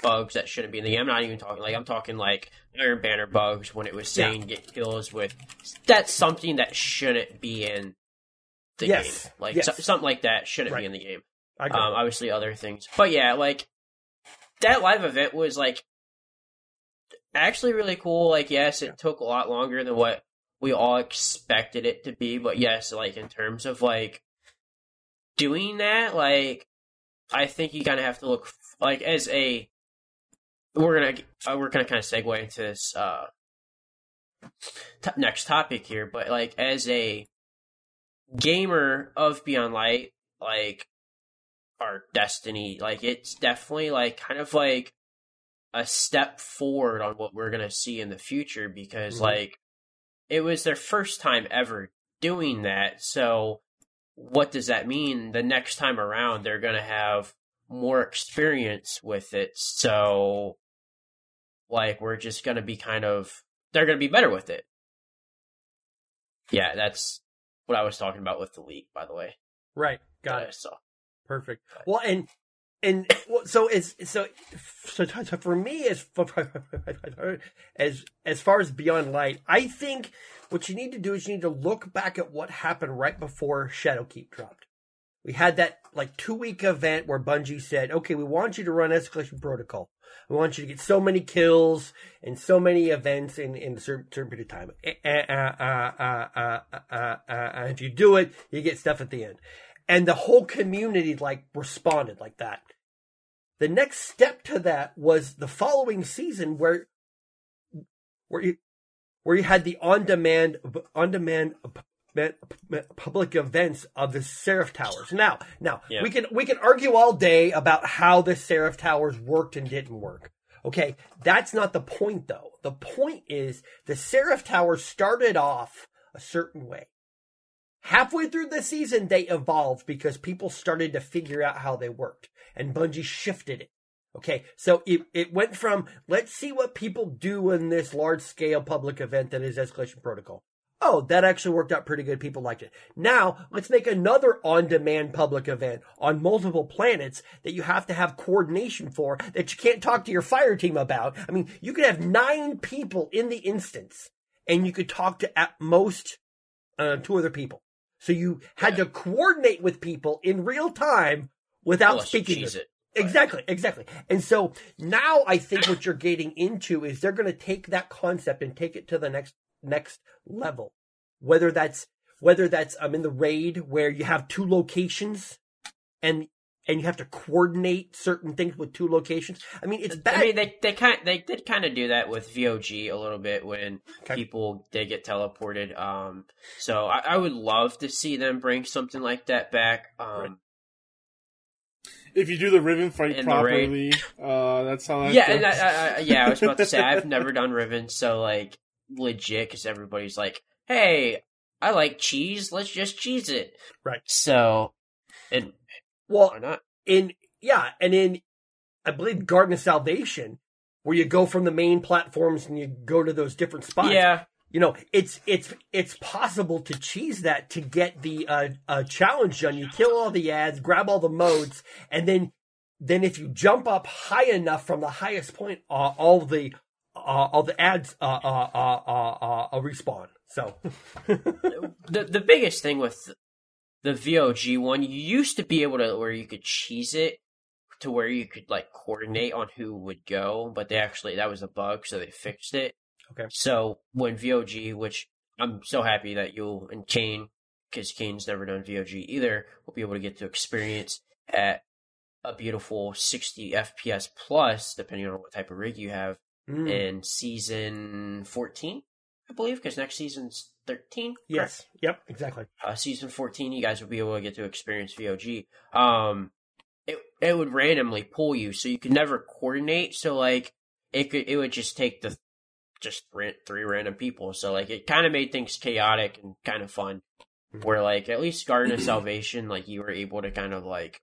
bugs that shouldn't be in the game. I'm not even talking, like, I'm talking, like, Iron Banner bugs when it was saying get kills with, that's something that shouldn't be in the game. Like, something like that shouldn't be in the game. Obviously other things. But yeah, like, that live event was, like, actually really cool. Like, yes, it took a lot longer than what we all expected it to be, but yes, like, in terms of, like, doing that, like, I think you kind of have to look, like, as a, we're gonna kind of segue into this next topic here, but, like, as a gamer of Beyond Light, like, our Destiny, like, it's definitely, like, kind of, like, a step forward on what we're gonna see in the future, because, like, it was their first time ever doing that, so what does that mean? The next time around, they're gonna have more experience with it, so, like, we're just gonna be kind of, they're gonna be better with it. Yeah, that's what I was talking about with the leak, by the way. Right, got it. So perfect. Well, and so it's so for me, as far as Beyond Light, I think what you need to do is you need to look back at what happened right before Shadowkeep dropped. We had that, like, 2-week event where Bungie said, okay, we want you to run escalation protocol. We want you to get so many kills and so many events in a certain period of time. If you do it, you get stuff at the end. And the whole community, like, responded like that. The next step to that was the following season where you had the on-demand public events of the Seraph Towers. Now we can argue all day about how the Seraph Towers worked and didn't work. Okay, that's not the point, though. The point is the Seraph Towers started off a certain way. Halfway through the season, they evolved because people started to figure out how they worked, and Bungie shifted it. Okay, so it went from, let's see what people do in this large-scale public event that is Escalation Protocol. Oh, that actually worked out pretty good. People liked it. Now, let's make another on-demand public event on multiple planets that you have to have coordination for, that you can't talk to your fire team about. I mean, you could have 9 people in the instance, and you could talk to at most 2 other people. So you had to coordinate with people in real time without speaking to them. Exactly. And so now I think what you're getting into is they're going to take that concept and take it to the next level, whether that's in the raid where you have 2 locations and you have to coordinate certain things with 2 locations. I mean, it's bad. I mean, they did kind of do that with VOG a little bit when people did get teleported. So I would love to see them bring something like that back. If you do the Riven fight properly, that's how I feel. I was about to say, I've never done Riven, so, like, legit, because everybody's like, hey, I like cheese, let's just cheese it. Right. So, and, well, why not? And in, I believe, Garden of Salvation, where you go from the main platforms and you go to those different spots. Yeah. You know, it's possible to cheese that to get the challenge done. You kill all the ads, grab all the modes, and then if you jump up high enough from the highest point, all the ads respawn. So the biggest thing with the VOG one, you used to be able to where you could cheese it to where you could, like, coordinate on who would go, but that was a bug, so they fixed it. Okay. So when VOG, which I'm so happy that you and Kane, because Kane's never done VOG either, will be able to get to experience at a beautiful 60 FPS plus, depending on what type of rig you have, in season 14, I believe, because next season's 13. Yes. Correct? Yep. Exactly. Season 14, you guys will be able to get to experience VOG. It would randomly pull you, so you could never coordinate. So, like, it would just take the just three random people. So, like, it kind of made things chaotic and kind of fun. Where, like, at least Garden of Salvation, like, you were able to kind of, like,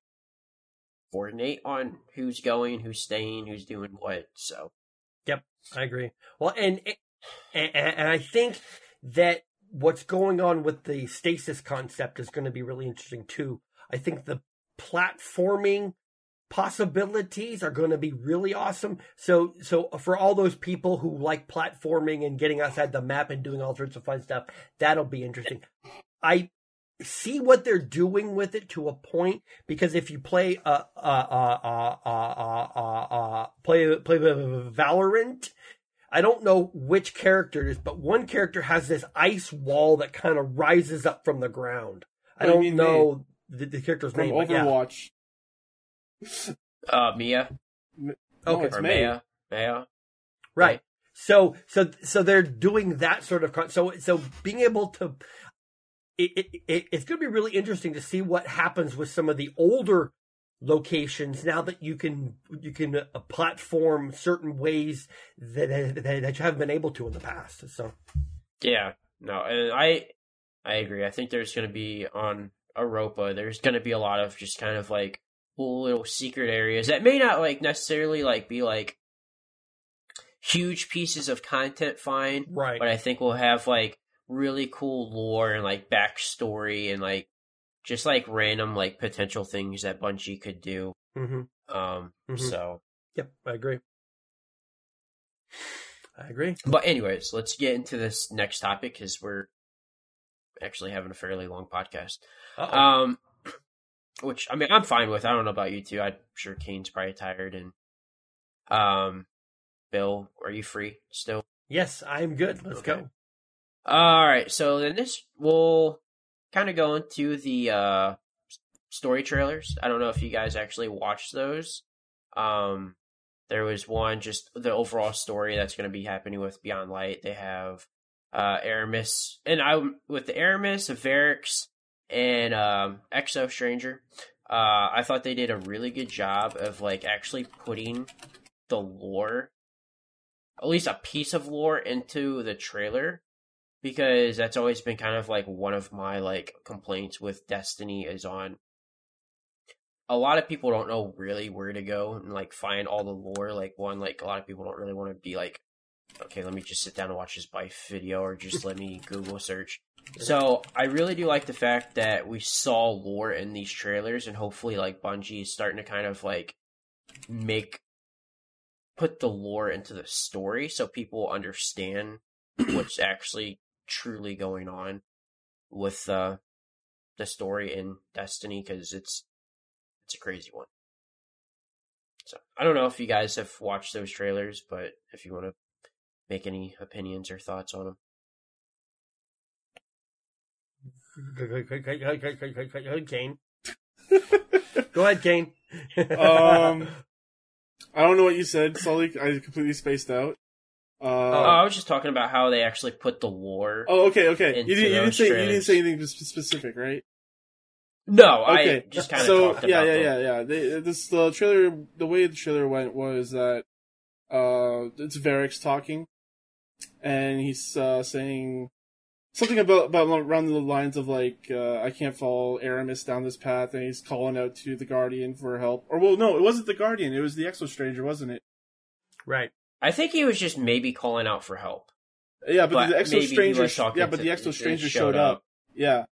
coordinate on who's going, who's staying, who's doing what, so. Yep, I agree. Well, and I think that what's going on with the stasis concept is going to be really interesting, too. I think the platforming possibilities are going to be really awesome. So for all those people who like platforming and getting outside the map and doing all sorts of fun stuff, that'll be interesting. I see what they're doing with it to a point, because if you play play Valorant, I don't know which character it is, but one character has this ice wall that kind of rises up from the ground. I don't know the character's from name. From Overwatch. But yeah. Mia. Okay, it's Maya. Right. So they're doing that sort of so being able to. It's going to be really interesting to see what happens with some of the older locations now that you can platform certain ways that you haven't been able to in the past. So, yeah, no, and I agree. I think there's going to be on Europa, there's going to be a lot of just kind of like cool little secret areas that may not like necessarily like be like huge pieces of content. Fine, right? But I think we'll have like really cool lore and like backstory and like just like random like potential things that Bungie could do. Mm-hmm. So yep, I agree. But anyways, let's get into this next topic because we're actually having a fairly long podcast. Uh-oh. Which I mean I'm fine with. I don't know about you two. I'm sure Kane's probably tired and Bill, are you free still? Yes, I'm good. Let's go. All right, so then this will kind of go into the story trailers. I don't know if you guys actually watched those. There was one, just the overall story that's going to be happening with Beyond Light. They have Eramis, and with the Eramis, Variks, and Exo Stranger. I thought they did a really good job of like actually putting the lore, at least a piece of lore, into the trailer. Because that's always been kind of like one of my like complaints with Destiny is on a lot of people don't know really where to go and like find all the lore. Like one, like a lot of people don't really want to be like, okay, let me just sit down and watch this by video or just let me Google search. So I really do like the fact that we saw lore in these trailers and hopefully like Bungie is starting to kind of like put the lore into the story so people understand what's actually truly going on with the story in Destiny, because it's a crazy one. So I don't know if you guys have watched those trailers, but if you want to make any opinions or thoughts on them. Go ahead, Kane. I don't know what you said, Sully. I completely spaced out. I was just talking about how they actually put the lore. Oh, okay. You didn't say anything specific, right? No, okay. I just kind of talked about them. The trailer, the way the trailer went was that it's Variks talking, and he's saying something about around the lines of like I can't follow Eramis down this path, and he's calling out to the Guardian for help. Or well, no, it wasn't the Guardian; it was the Exo Stranger, wasn't it? Right. I think he was just maybe calling out for help. Yeah, but the Exo Stranger. Yeah, but the Exo Stranger showed up. Yeah,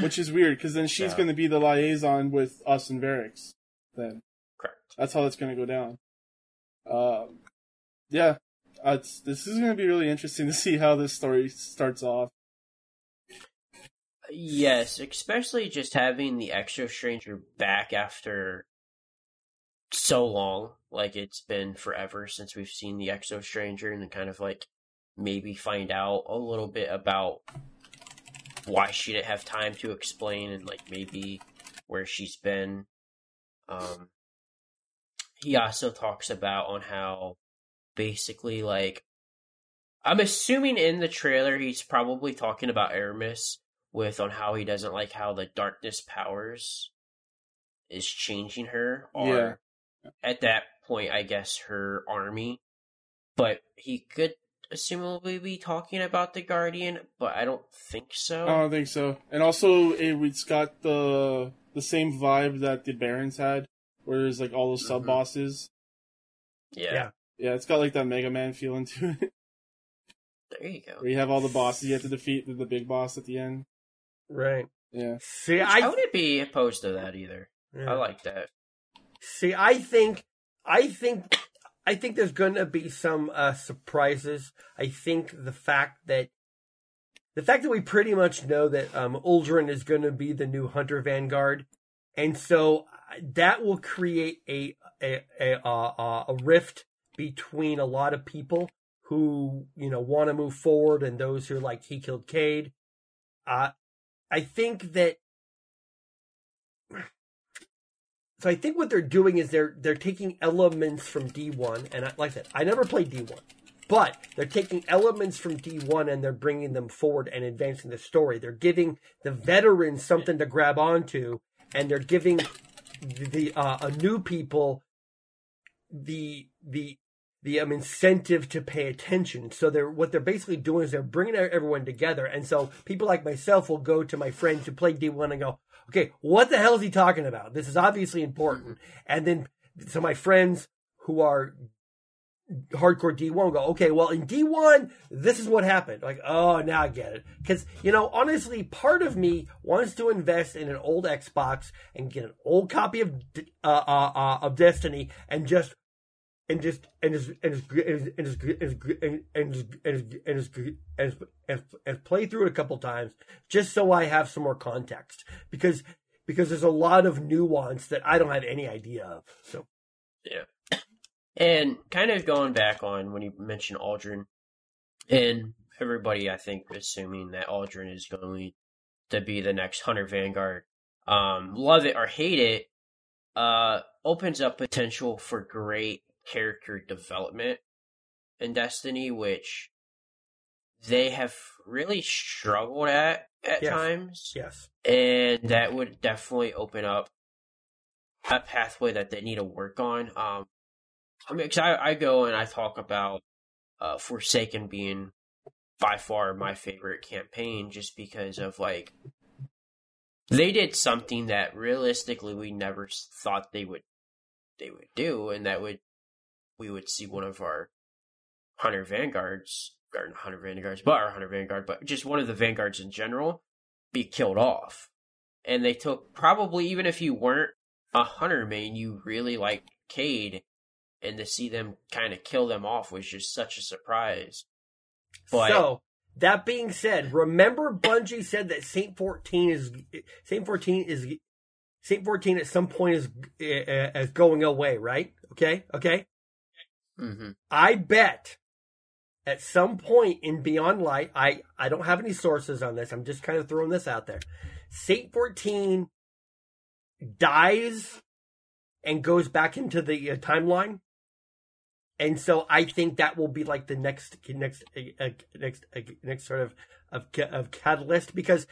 which is weird because then she's going to be the liaison with us and Variks. Then correct. That's how that's going to go down. This is going to be really interesting to see how this story starts off. Yes, especially just having the Exo Stranger back after so long. Like, it's been forever since we've seen the Exo Stranger, and then kind of, like, maybe find out a little bit about why she didn't have time to explain, and, like, maybe where she's been. He also talks about on how, basically, like, I'm assuming in the trailer he's probably talking about Eramis on how he doesn't like how the darkness powers is changing her, or... Yeah. At that point, I guess her army but he could assumably be talking about the Guardian, but I don't think so. I don't think so. And also, it's got the same vibe that the Barons had, where there's like all those sub bosses. Yeah. Yeah, it's got like that Mega Man feeling to it. There you go. Where you have all the bosses you have to defeat, the big boss at the end. Right. Yeah. See, I wouldn't be opposed to that either. Yeah. I like that. See, I think there's going to be some surprises. I think the fact that we pretty much know that Uldren is going to be the new Hunter Vanguard, and so that will create a rift between a lot of people who, you know, want to move forward and those who are like, he killed Cade. So I think what they're doing is they're taking elements from D1, and like I said, I never played D1, but they're taking elements from D1 and they're bringing them forward and advancing the story. They're giving the veterans something to grab onto, and they're giving the new people the incentive to pay attention. So what they're basically doing is they're bringing everyone together, and so people like myself will go to my friends who play D1 and go, okay, what the hell is he talking about? This is obviously important. And then, so my friends who are hardcore D1 go, okay, well, in D1, this is what happened. Like, oh, now I get it. Because, you know, honestly, part of me wants to invest in an old Xbox and get an old copy of Destiny and just play through it a couple times, just so I have some more context, because there's a lot of nuance that I don't have any idea of. So yeah, and kind of going back on when you mentioned Uldren, and everybody I think assuming that Uldren is going to be the next Hunter Vanguard, love it or hate it, opens up potential for great character development in Destiny, which they have really struggled at yes. times. Yes. And that would definitely open up a pathway that they need to work on. I mean, because I go and I talk about Forsaken being by far my favorite campaign, just because of, like, they did something that realistically we never thought they would do, and that would we would see one of our Hunter Vanguards, or not Hunter Vanguards, but our Hunter Vanguard, but just one of the Vanguards in general, be killed off. And they took, probably even if you weren't a Hunter main, you really liked Cade, and to see them kind of kill them off was just such a surprise. But, so, that being said, remember Bungie said that Saint-14 at some point is going away, right? Okay? Mm-hmm. I bet at some point in Beyond Light, I don't have any sources on this, I'm just kind of throwing this out there, Saint-14 dies and goes back into the timeline, and so I think that will be like the next sort of catalyst, because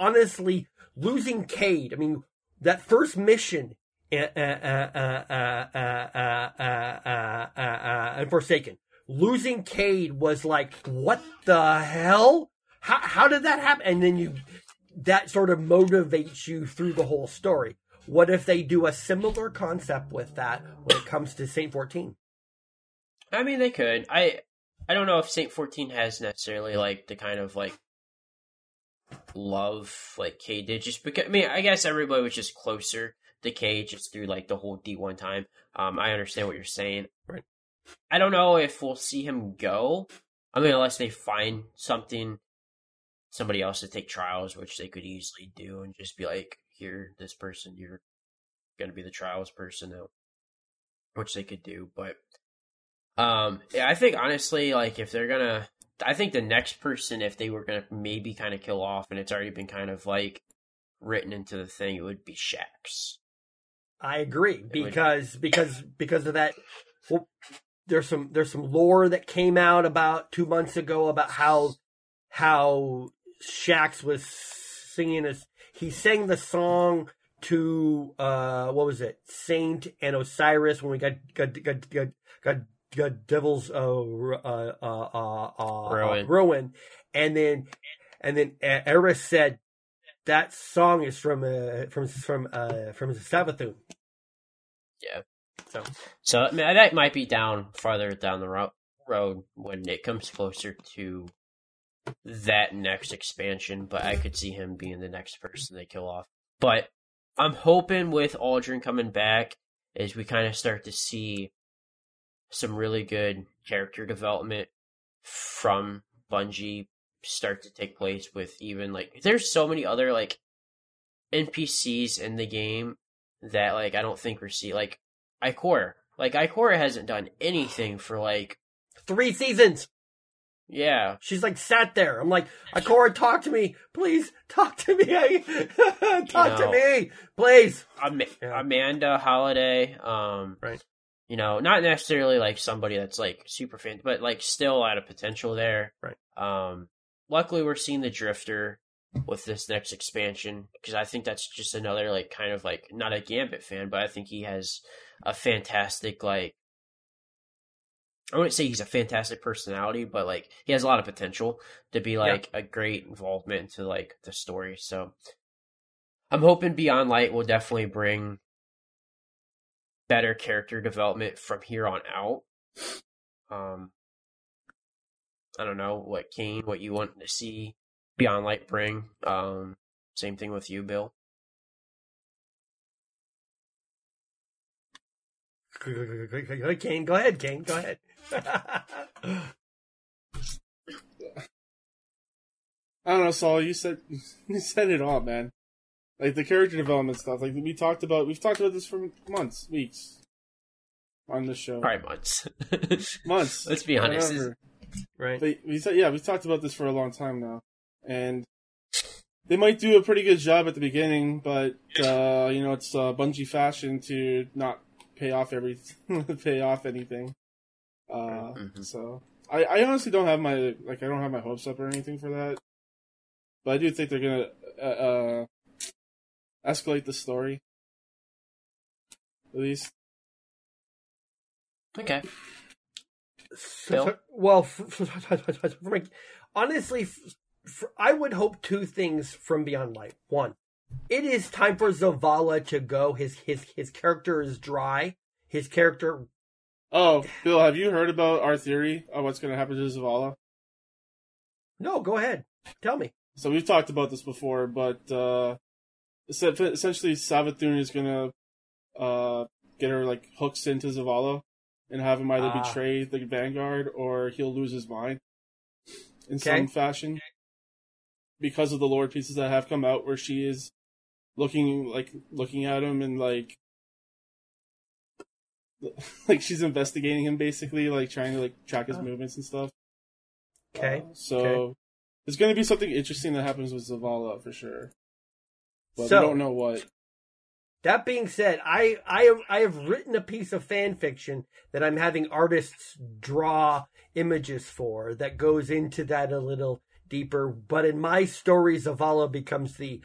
honestly, losing Cade, I mean, that first mission and Forsaken, losing Cade was like, what the hell? How did that happen? And then that sort of motivates you through the whole story. What if they do a similar concept with that when it comes to Saint-14? I mean, they could. I don't know if Saint-14 has necessarily like the kind of like love like Cade did, just because, I mean, I guess everybody was just closer. The Cage just through like the whole D1 time. I understand what you're saying. Right. I don't know if we'll see him go. I mean, unless they find somebody else to take trials, which they could easily do, and just be like, "Here, this person, you're going to be the trials person," which they could do. But yeah, I think honestly, like if they're gonna, I think the next person, if they were gonna maybe kind of kill off, and it's already been kind of like written into the thing, it would be Shaxx. I agree, because of that. Well, there's some lore that came out about 2 months ago about how Shaxx was singing he sang the song to Saint and Osiris when we got Devil's Ruin, and then Eris said that song is from Sabathun. Yeah. So I mean, that might be down farther down the road when it comes closer to that next expansion, but I could see him being the next person they kill off. But I'm hoping with Uldren coming back is we kind of start to see some really good character development from Bungie start to take place with even, like, there's so many other, like, NPCs in the game that, like, I don't think we're seeing, like, Ikora. Like, Ikora hasn't done anything for, like... 3 seasons! Yeah. She's, like, sat there. I'm like, Ikora, talk to me! Please, talk to me! talk to me! Please! Amanda Holiday, Right. You know, not necessarily, like, somebody that's, like, super fan, but, like, still out of potential there. Right. Luckily, we're seeing the Drifter with this next expansion, because I think that's just another, like, kind of, like, not a Gambit fan, but I think he has a fantastic, like, I wouldn't say he's a fantastic personality, but, like, he has a lot of potential to be, like, a great involvement into, like, the story. So I'm hoping Beyond Light will definitely bring better character development from here on out. I don't know what Kane, what you want to see Beyond Light bring. Same thing with you, Bill. Kane, go ahead. Kane, go ahead. I don't know, Saul. You said it all, man. Like, the character development stuff, like, we've talked about this for months, weeks, on this show. Probably months. Months. Let's be honest. Right. We've talked about this for a long time now. And they might do a pretty good job at the beginning, but, you know, it's Bungie fashion to not pay off anything. So, I honestly don't have my, like, I don't have my hopes up or anything for that. But I do think they're gonna, escalate the story, at least. Okay. So, well, honestly, I would hope two things from Beyond Light. One, it is time for Zavala to go. His character is dry. His character. Oh, Bill, have you heard about our theory on what's going to happen to Zavala? No, go ahead, tell me. So we've talked about this before, but. Essentially, Sabathun is gonna get her, like, hooks into Zavala and have him either betray the Vanguard or he'll lose his mind in some fashion because of the lore pieces that have come out where she is looking at him and like she's investigating him, basically, like, trying to, like, track his movements and stuff. Okay. There's gonna be something interesting that happens with Zavala for sure. But so, I don't know what. That being said, I have written a piece of fan fiction that I'm having artists draw images for that goes into that a little deeper. But in my story, Zavala becomes the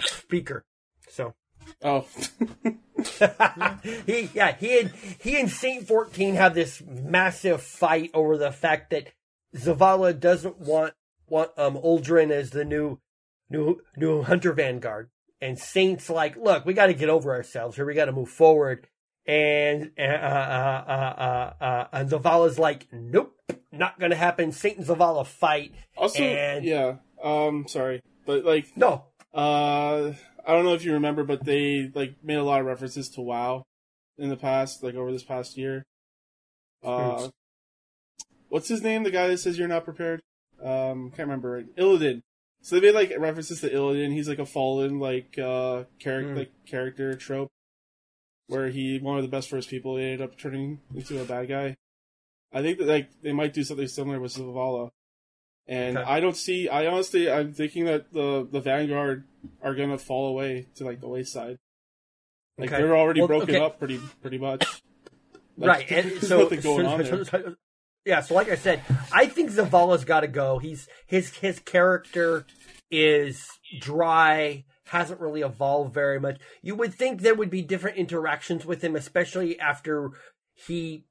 speaker. So. Oh. he and Saint-14 have this massive fight over the fact that Zavala doesn't want Uldren as the new Hunter Vanguard, and Saint's like, look, we got to get over ourselves here. We got to move forward. And Zavala's like, nope, not gonna happen. Saint and Zavala fight. Also, sorry, but, like, no, I don't know if you remember, but they, like, made a lot of references to WoW in the past, like, over this past year. What's his name? The guy that says you're not prepared. Can't remember. Right? Illidan. So they made, like, references to Illidan. He's, like, a fallen, like, character trope where he, one of the best first people, ended up turning into a bad guy. I think that, like, they might do something similar with Zavala. And I don't see... I'm thinking that the Vanguard are going to fall away to, like, the wayside. Like, they're already broken up pretty much. Like, right. And so, nothing going on there. Yeah, so like I said, I think Zavala's got to go. He's his character is dry, hasn't really evolved very much. You would think there would be different interactions with him, especially after he's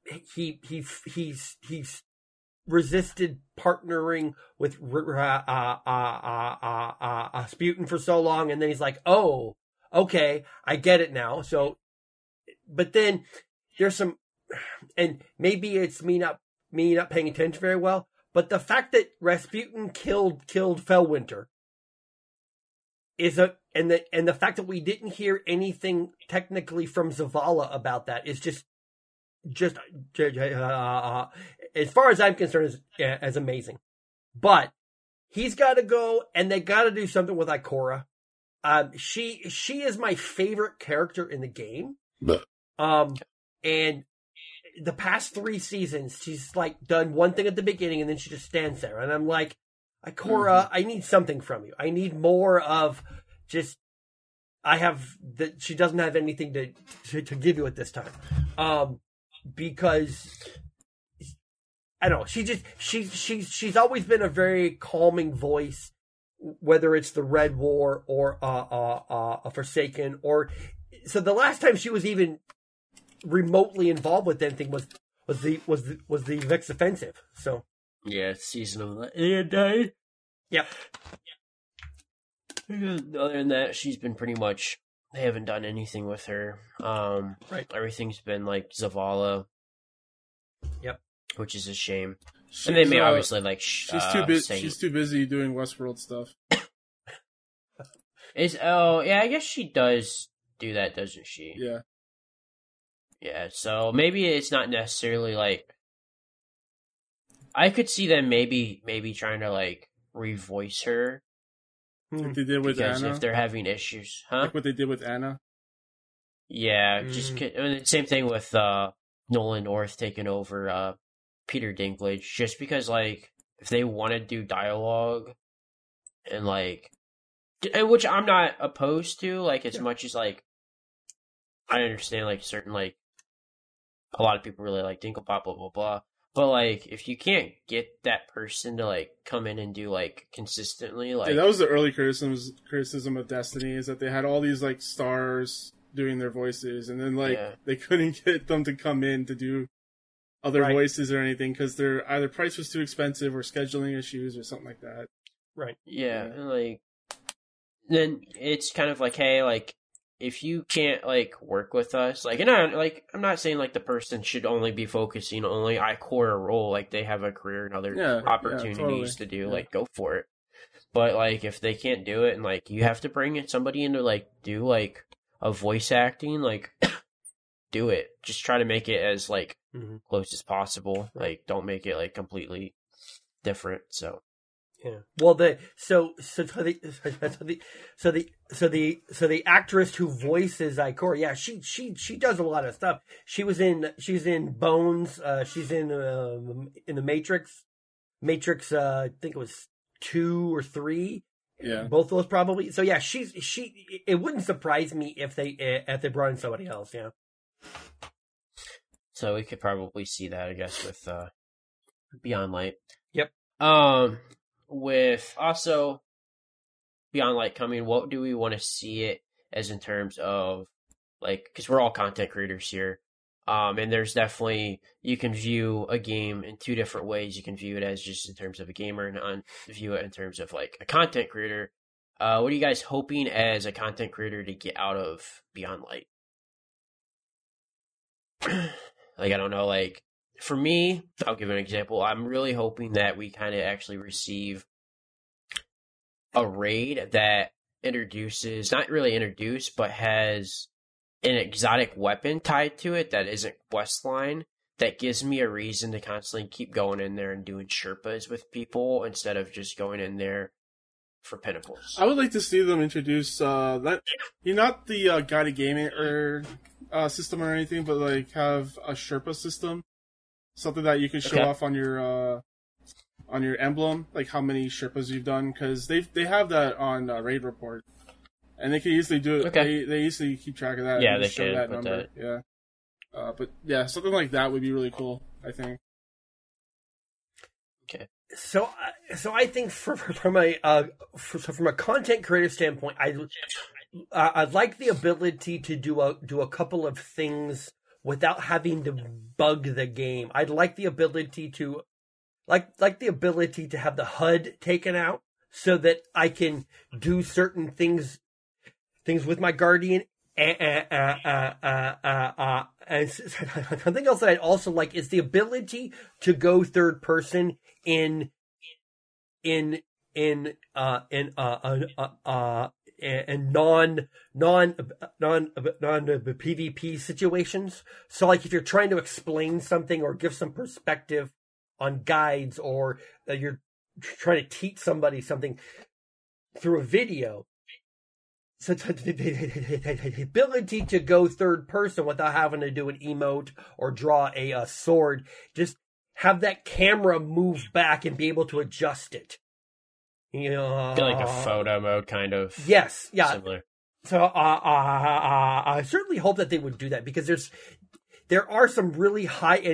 resisted partnering with Sputin for so long, and then he's like, oh, okay, I get it now. So, but then there's some, and maybe it's me not paying attention very well, but the fact that Rasputin killed Fellwinter is and the fact that we didn't hear anything technically from Zavala about that is just as far as I'm concerned is amazing. But he's got to go, and they got to do something with Ikora. She is my favorite character in the game. And the past 3 seasons, she's like done one thing at the beginning, and then she just stands there. And I'm like, Ikora, I need something from you. I need more of just. She doesn't have anything to give you at this time, because I don't know. She's always been a very calming voice, whether it's the Red War or Forsaken, or so the last time she was even remotely involved with anything was the Vex offensive. So yeah, season of the air day. Yeah. Other than that, she's been pretty much, they haven't done anything with her. Right. Everything's been like Zavala. Yep. Which is a shame. And they may obviously like. She's too busy doing Westworld stuff. I guess she does do that, doesn't she? Yeah. Yeah. So maybe it's not necessarily like. I could see them maybe trying to like revoice her. Like they did with Anna. If they're having issues, huh? Like what they did with Anna. Yeah, just same thing with Nolan North taking over Peter Dinklage. Just because, like, if they want to do dialogue, and like, which I'm not opposed to, like as much as like, I understand like certain like, a lot of people really like Dinkelpop, blah blah blah. But, like, if you can't get that person to, like, come in and do, like, consistently, like... Yeah, that was the early criticism of Destiny, is that they had all these, like, stars doing their voices, and then, like, they couldn't get them to come in to do other voices or anything, because their either price was too expensive or scheduling issues or something like that. Right. Yeah, and, like... Then it's kind of like, hey, like, if you can't, like, work with us, like, and I'm not saying, like, the person should only be focusing only Ikora role, like, they have a career and other opportunities to do, like, go for it. But, like, if they can't do it, and, like, you have to bring in somebody in to, like, do, like, a voice acting, like, do it. Just try to make it as, like, close as possible. Like, don't make it, like, completely different, so. Yeah. Well, the actress who voices Ikora, she does a lot of stuff. She's in Bones. She's in the Matrix. I think it was 2 or 3. Yeah. Both of those probably. So yeah, she. It wouldn't surprise me if they brought in somebody else. Yeah. So we could probably see that, I guess, with Beyond Light. Yep. With also Beyond Light coming, what do we want to see it as in terms of, like, because we're all content creators here, and there's definitely, you can view a game in 2 different ways. You can view it as just in terms of a gamer, and view it in terms of, like, a content creator. What are you guys hoping as a content creator to get out of Beyond Light? Like, I don't know, like, for me, I'll give an example. I'm really hoping that we kind of actually receive a raid that introduces, not really introduced, but has an exotic weapon tied to it that isn't questline, that gives me a reason to constantly keep going in there and doing Sherpas with people instead of just going in there for pinnacles. I would like to see them introduce guided gaming or system or anything, but like have a Sherpa system. Something that you can show off on your emblem, like how many Sherpas you've done, because they have that on Raid Report, and they can easily do it. Okay. They easily keep track of that. Yeah, and they show that number. That. Yeah, but yeah, something like that would be really cool, I think. Okay. So I think from a content creator standpoint, I'd like the ability to do a couple of things without having to bug the game. I'd like the ability to have the HUD taken out so that I can do certain things with my Guardian. And something else that I'd also like is the ability to go third person in non PvP situations. So like if you're trying to explain something or give some perspective on guides, or you're trying to teach somebody something through a video. So the ability to go third person without having to do an emote or draw a sword, just have that camera move back and be able to adjust it. You know, like a photo mode kind of. Yes, yeah. Similar. So I certainly hope that they would do that, because there are some really higher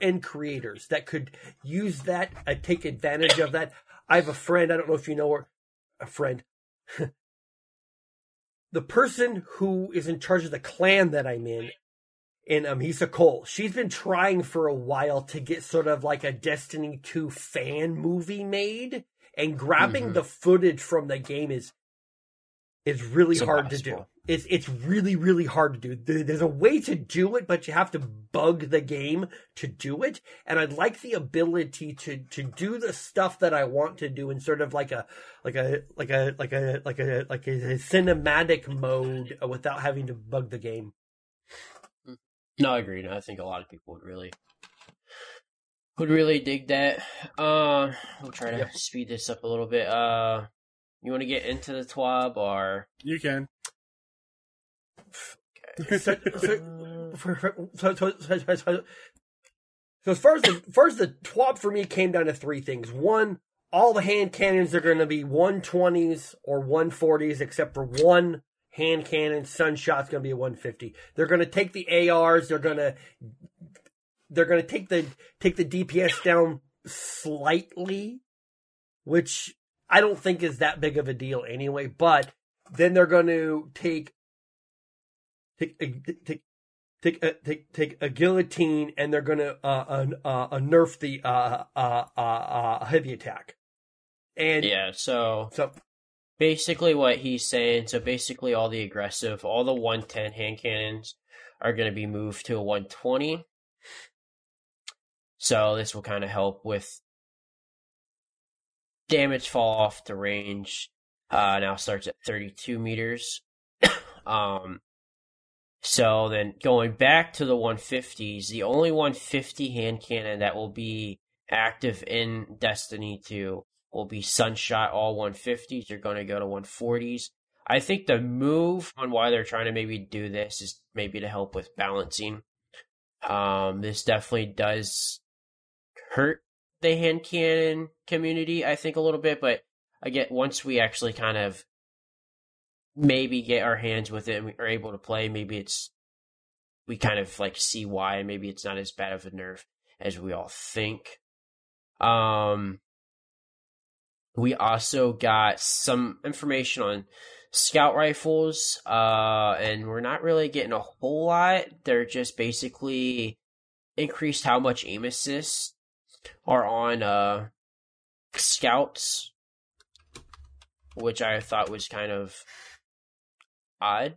end creators that could use that, take advantage of that. I have a friend. I don't know if you know her. A friend. The person who is in charge of the clan that I'm in, and he's a Cole. She's been trying for a while to get sort of like a Destiny 2 fan movie made, and grabbing the footage from the game is really hard to do. It's really, really hard to do. There's a way to do it, but you have to bug the game to do it. And I'd like the ability to do the stuff that I want to do in sort of like a cinematic mode without having to bug the game. No, I agree. I think a lot of people would really dig that. We'll try to speed this up a little bit. You want to get into the TWAB, or you can. Okay. So as far as the TWAB for me came down to three things. One, all the hand cannons are going to be 120s or 140s, except for one hand cannon. Sunshot's going to be a 150. They're going to take the ARs. They're going to take the DPS down slightly, which I don't think is that big of a deal anyway. But then they're going to take a guillotine, and they're going to nerf the heavy attack. And yeah, so basically what he's saying, so basically all the aggressive, all the 110 hand cannons are going to be moved to a 120. So this will kind of help with damage fall off to range. Now starts at 32 meters. So then going back to the 150s, the only 150 hand cannon that will be active in Destiny 2 will be Sunshot. All 150s are going to go to 140s. I think the move on why they're trying to maybe do this is maybe to help with balancing. This definitely does hurt the hand cannon community, I think, a little bit, but again, once we actually kind of maybe get our hands with it and we are able to play, maybe it's, we kind of like see why, and maybe it's not as bad of a nerf as we all think. We also got some information on scout rifles, and we're not really getting a whole lot. They're just basically increased how much aim assists are on scouts, which I thought was kind of odd.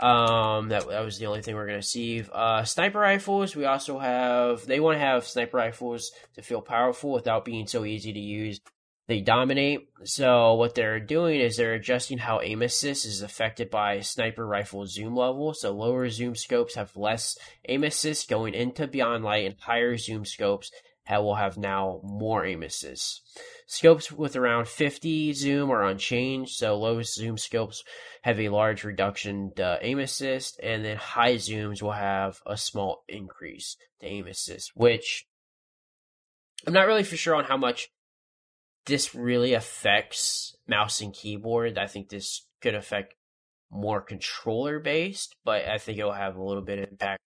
That was the only thing we're going to see. Sniper rifles, we also have... They want to have sniper rifles to feel powerful without being so easy to use. They dominate. So what they're doing is they're adjusting how aim assist is affected by sniper rifle zoom level. So lower zoom scopes have less aim assist going into Beyond Light, and higher zoom scopes will have now more aim assist. Scopes with around 50 zoom are unchanged, so low zoom scopes have a large reduction to aim assist, and then high zooms will have a small increase to aim assist, which I'm not really for sure on how much this really affects mouse and keyboard. I think this could affect more controller-based, but I think it'll have a little bit of impact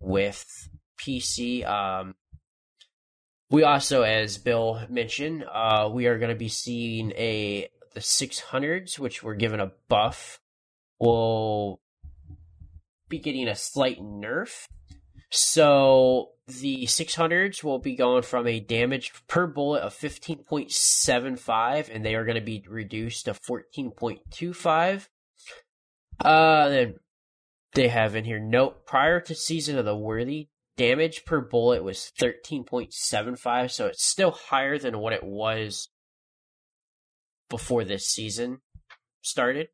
with PC. We also, as Bill mentioned, we are going to be seeing the 600s, which we're given a buff. Will be getting a slight nerf. So the 600s will be going from a damage per bullet of 15.75, and they are going to be reduced to 14.25. Then they have in here, note, prior to Season of the Worthy, damage per bullet was 13.75, so it's still higher than what it was before this season started.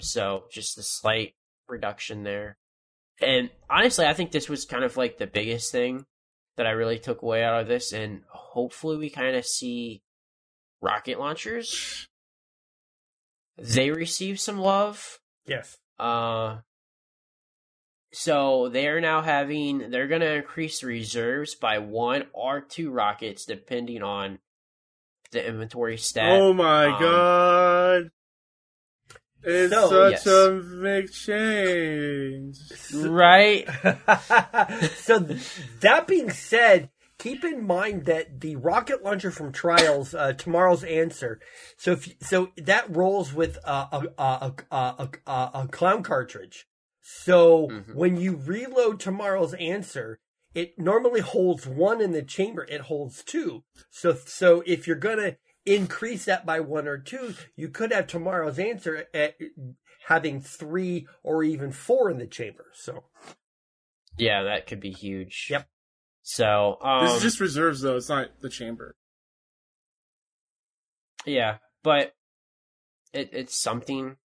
So just a slight reduction there. And honestly, I think this was kind of like the biggest thing that I really took away out of this. And hopefully we kind of see rocket launchers. They receive some love. Yes. So they're now having, they're going to increase reserves by 1 or 2 rockets, depending on the inventory stat. Oh my God. It's so, such a big change. Right? So, that being said, keep in mind that the rocket launcher from Trials, Tomorrow's Answer, so that rolls with a clown cartridge. So, when you reload Tomorrow's Answer, it normally holds 1 in the chamber. It holds 2. So if you're going to increase that by 1 or 2, you could have Tomorrow's Answer at having 3 or even 4 in the chamber. So, yeah, that could be huge. Yep. So this is just reserves, though. It's not the chamber. Yeah, but it's something.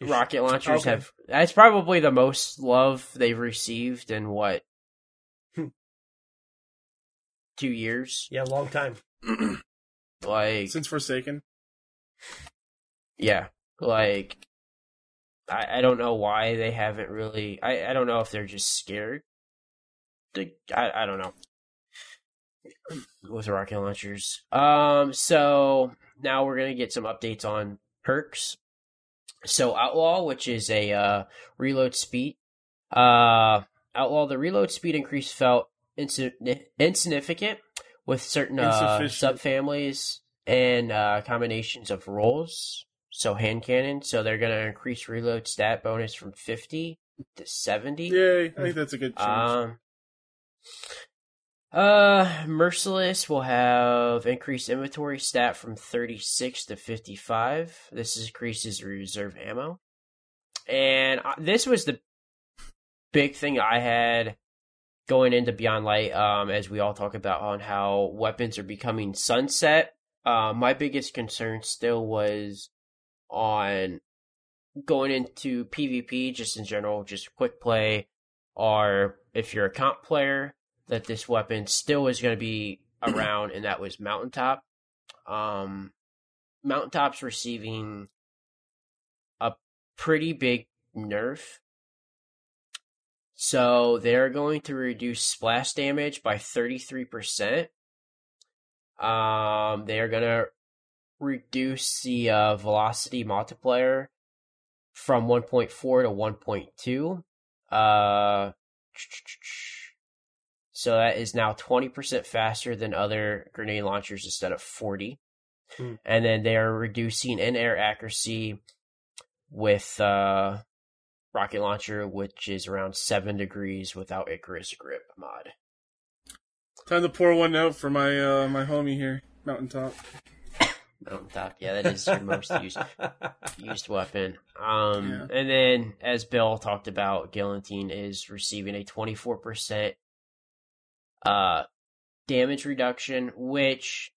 Rocket launchers have. That's probably the most love they've received in what, 2 years? Yeah, long time. Like since Forsaken. Yeah, like I don't know why they haven't really. I don't know if they're just scared. I don't know with rocket launchers. So now we're gonna get some updates on perks. So Outlaw, which is a reload speed. Outlaw, the reload speed increase felt insignificant with certain subfamilies and combinations of rolls. So hand cannon. So they're going to increase reload stat bonus from 50 to 70. Yay, I think that's a good change. Merciless will have increased inventory stat from 36 to 55. This increases reserve ammo. And this was the big thing I had going into Beyond Light, as we all talk about on how weapons are becoming sunset. My biggest concern still was on going into PvP, just in general, just quick play, or if you're a comp player, that this weapon still is going to be around, and that was Mountaintop. Mountaintop's receiving a pretty big nerf. So they're going to reduce splash damage by 33%. They are going to reduce the velocity multiplier from 1.4 to 1.2. So that is now 20% faster than other grenade launchers instead of 40. And then they are reducing in-air accuracy with... rocket launcher, which is around 7 degrees without Icarus grip mod. Time to pour one out for my my homie here, Mountaintop. Mountaintop, yeah, that is your most used weapon. Yeah. And then, as Bill talked about, Guillotine is receiving a 24% damage reduction, which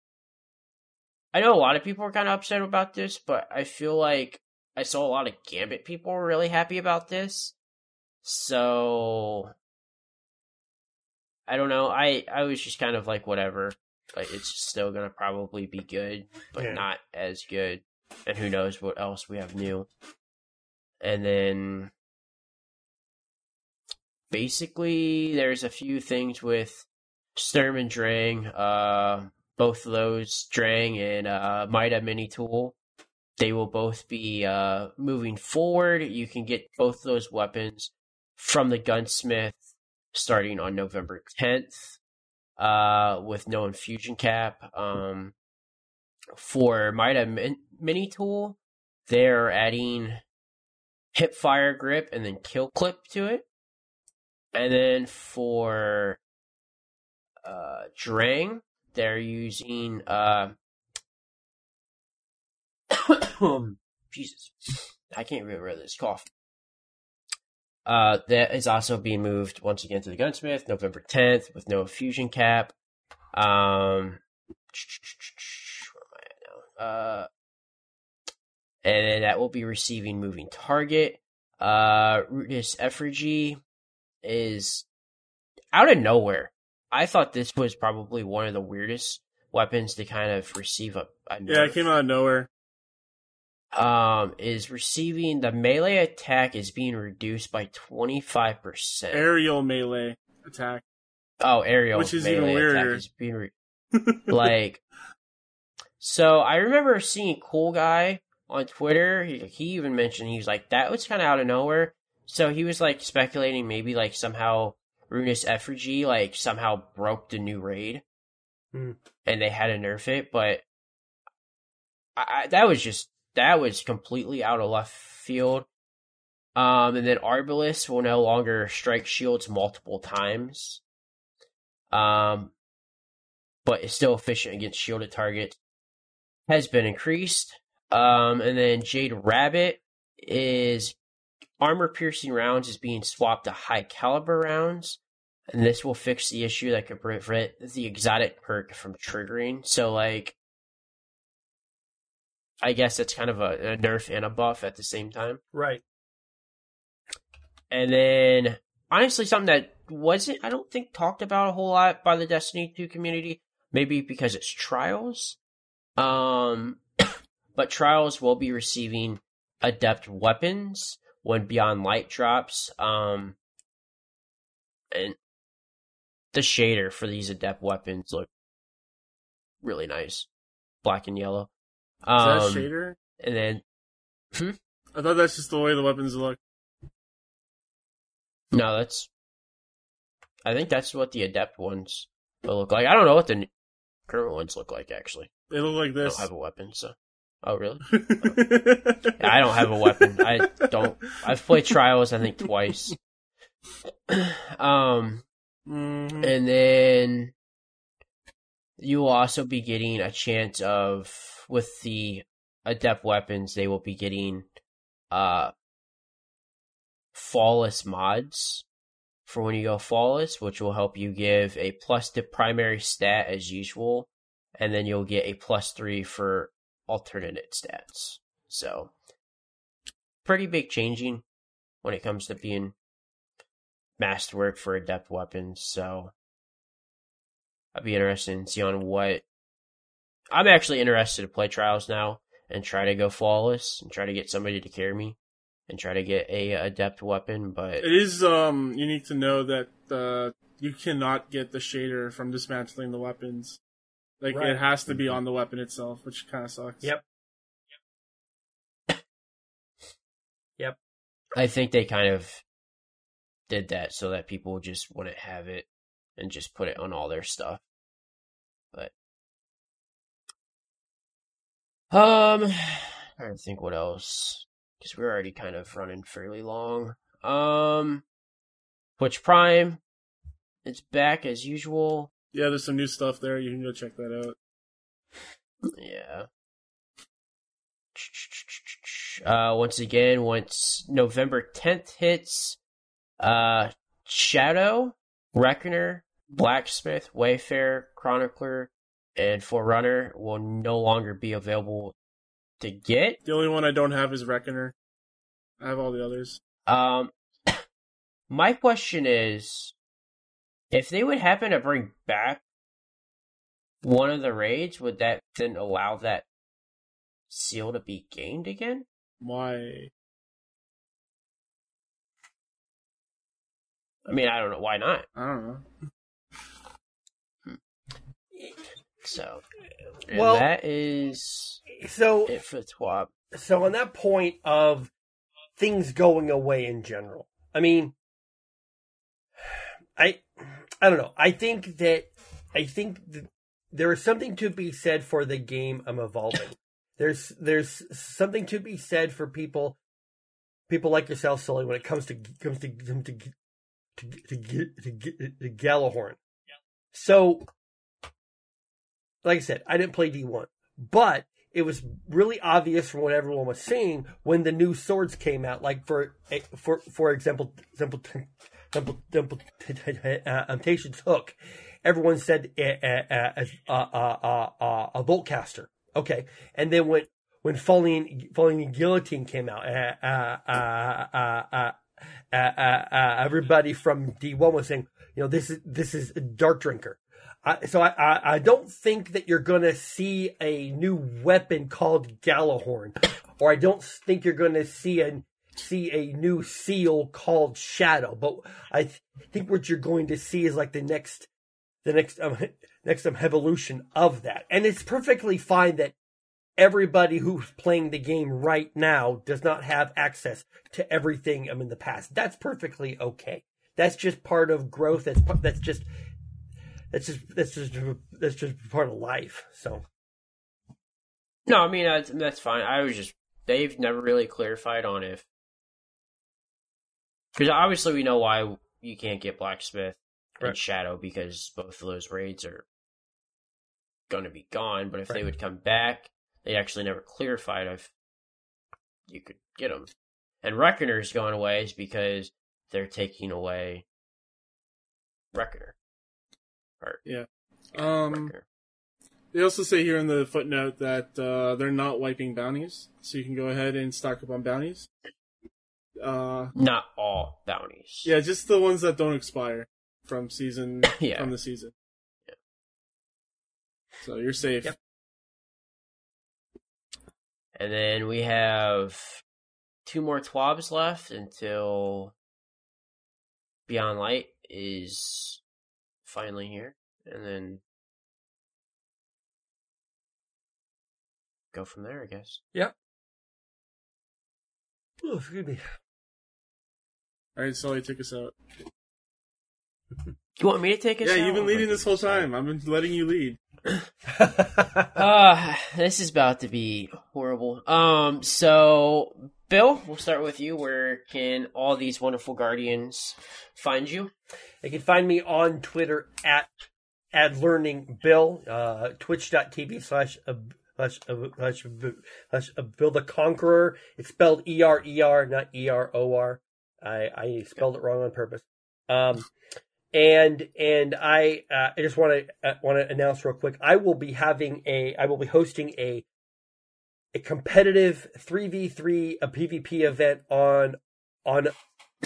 I know a lot of people are kind of upset about this, but I feel like I saw a lot of Gambit people were really happy about this. So, I don't know. I was just kind of like, whatever. Like, it's still going to probably be good, but not as good. And who knows what else we have new. And then, basically, there's a few things with Sturm and Drang. Both of those, Drang and Mida Mini Tool. They will both be moving forward. You can get both of those weapons from the Gunsmith starting on November 10th with no infusion cap. For Mida Mini Tool, they're adding hip fire grip and then kill clip to it. And then for Drang, they're using Jesus, I can't remember this cough. That is also being moved once again to the Gunsmith, November 10th, with no fusion cap. Where am I at now? And then that will be receiving moving target. Rootless Effigy is out of nowhere. I thought this was probably one of the weirdest weapons to kind of receive a move. Yeah, it came out of nowhere. Is receiving the melee attack is being reduced by 25%. Aerial melee attack. Oh, aerial melee attack. Which is even weirder. Is being like, so I remember seeing Cool Guy on Twitter. He even mentioned, he was like, that was kind of out of nowhere. So he was like speculating maybe like somehow Ruinous Effigy like somehow broke the new raid. Mm. And they had to nerf it, but that was completely out of left field. And then Arbalest will no longer strike shields multiple times. But it's still efficient against shielded targets. Has been increased. And then Jade Rabbit is armor-piercing rounds is being swapped to high-caliber rounds. And this will fix the issue that could prevent the exotic perk from triggering. So, like, I guess that's kind of a nerf and a buff at the same time. Right. And then, honestly, something that wasn't, I don't think, talked about a whole lot by the Destiny 2 community. Maybe because it's Trials. But Trials will be receiving Adept Weapons when Beyond Light drops. And the shader for these Adept Weapons look really nice. Black and yellow. Is that a shader? And then, I thought that's just the way the weapons look. No, I think that's what the Adept ones will look like. I don't know what the current ones look like, actually. They look like this. I don't have a weapon, so. Oh, really? Oh. Yeah, I don't have a weapon. I've played Trials, I think, twice. And then you will also be getting a chance of, with the Adept Weapons, they will be getting Flawless mods for when you go Flawless, which will help you give a plus to primary stat as usual, and then you'll get a +3 for alternate stats. So, pretty big changing when it comes to being masterwork for Adept Weapons, so I'd be interested in seeing what. I'm actually interested to play Trials now and try to go Flawless and try to get somebody to carry me and try to get a Adept Weapon, but it is unique to know that you cannot get the shader from dismantling the weapons. Like, right. It has to be on the weapon itself, which kind of sucks. Yep. I think they kind of did that so that people just wouldn't have it and just put it on all their stuff. But I don't think what else, because we're already kind of running fairly long. Twitch Prime, it's back as usual. Yeah, there's some new stuff there. You can go check that out. Yeah. Once again, once November 10th hits, Shadow, Reckoner, Blacksmith, Wayfarer, Chronicler, and Forerunner will no longer be available to get. The only one I don't have is Reckoner. I have all the others. My question is, if they would happen to bring back one of the raids, would that then allow that seal to be gained again? Why? I mean, I don't know. Why not? I don't know. So, well, that is it for TWAB. So, on that point of things going away in general, I mean, I don't know. I think that there is something to be said for the game I'm evolving. There's something to be said for people people like yourself, Sully, when it comes to Gjallarhorn. Yeah. So, like I said, I didn't play D1, but it was really obvious from what everyone was seeing when the new swords came out. Like for example, Temptation's Hook. Everyone said a Boltcaster. Okay, and then when Falling Guillotine came out, everybody from D1 was saying, you know, this is a Dark Drinker. So I don't think that you're going to see a new weapon called Gjallarhorn, or I don't think you're going to see a new seal called Shadow. But I think what you're going to see is like the next evolution of that. And it's perfectly fine that everybody who's playing the game right now does not have access to everything in the past. That's perfectly okay. That's just part of growth. That's just part of life. So, no, I mean that's fine. I was just they've never really clarified on if, because obviously we know why you can't get Blacksmith and right. Shadow because both of those raids are going to be gone. But if right. they would come back, they actually never clarified if you could get them. And Reckoner's gone away is because they're taking away Reckoner. Yeah. They also say here in the footnote that they're not wiping bounties, so you can go ahead and stock up on bounties. Not all bounties. Yeah, just the ones that don't expire from season yeah. from the season. Yeah. So you're safe. Yep. And then we have two more TWABs left until Beyond Light is finally here, and then go from there, I guess. Yep. Ooh, excuse me. All right, Sully, take us out. You want me to take us out? Yeah, you've been leading this whole time. I've been letting you lead. This is about to be horrible. So, Bill, we'll start with you. Where can all these wonderful guardians find you? They can find me on Twitter at LearningBill, twitch.tv/Bill the Conqueror. It's spelled E-R-E-R, not E-R-O-R. I spelled it wrong on purpose. And I just want to announce real quick. I will be hosting a competitive 3v3 PvP event on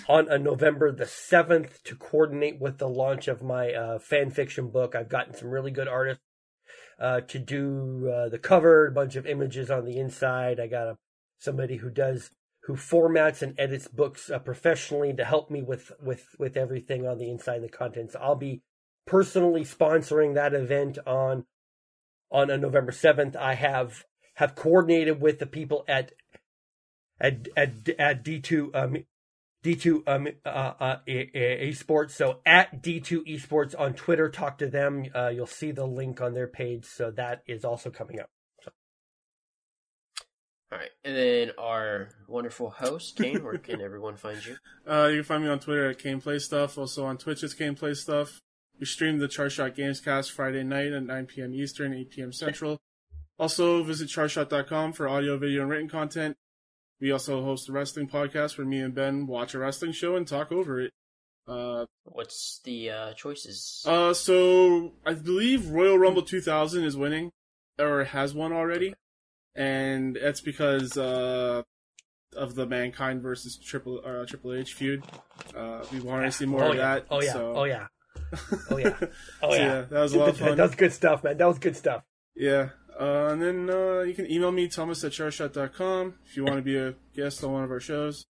November the 7th to coordinate with the launch of my fan fiction book. I've gotten some really good artists to do the cover, a bunch of images on the inside. I got somebody who formats and edits books professionally to help me with everything on the inside and the contents. So I'll be personally sponsoring that event on November 7th. I have coordinated with the people at D2 Esports. So at D2 Esports on Twitter, talk to them. You'll see the link on their page. So that is also coming up. All right, and then our wonderful host, Kane, where can everyone find you? You can find me on Twitter at KanePlayStuff, also on Twitch it's KanePlayStuff. We stream the Charshot Gamescast Friday night at 9 p.m. Eastern, 8 p.m. Central. Also, visit charshot.com for audio, video, and written content. We also host a wrestling podcast where me and Ben watch a wrestling show and talk over it. What's the choices? So, I believe Royal Rumble 2000 is winning, or has won already. And that's because of the Mankind versus Triple H feud. We wanted to see more of that. Oh yeah! So. Oh yeah! That was a lot of fun. That was good stuff, man. Yeah. And then you can email me, Thomas at charshot.com, if you want to be a guest on one of our shows.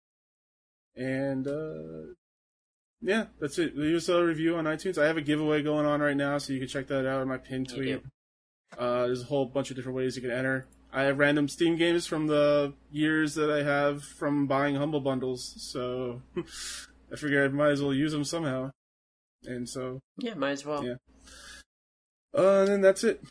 And yeah, that's it. Leave us a review on iTunes. I have a giveaway going on right now, so you can check that out in my pinned tweet. There's a whole bunch of different ways you can enter. I have random Steam games from the years that I have from buying Humble Bundles, so I figured I might as well use them somehow. And so... yeah, might as well. Yeah. And then that's it.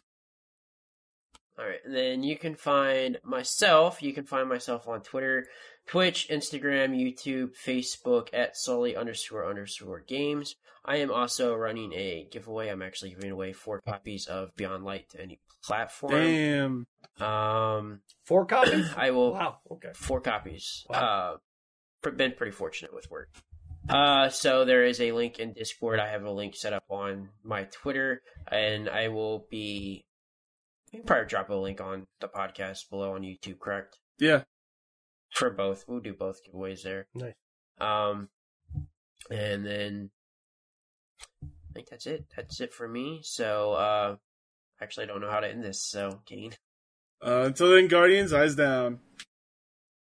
All right, then you can find myself. You can find myself on Twitter, Twitch, Instagram, YouTube, Facebook at Sully__games. I am also running a giveaway. I'm actually giving away 4 copies of Beyond Light to any platform. Damn. 4 copies? I will. Wow. Okay. 4 copies. Wow. Been pretty fortunate with work. So there is a link in Discord. I have a link set up on my Twitter, and I will be. You can probably drop a link on the podcast below on YouTube, correct? Yeah. For both. We'll do both giveaways there. Nice. And then I think that's it. That's it for me. So, actually, I don't know how to end this, so, Kane. Until then, Guardians, eyes down.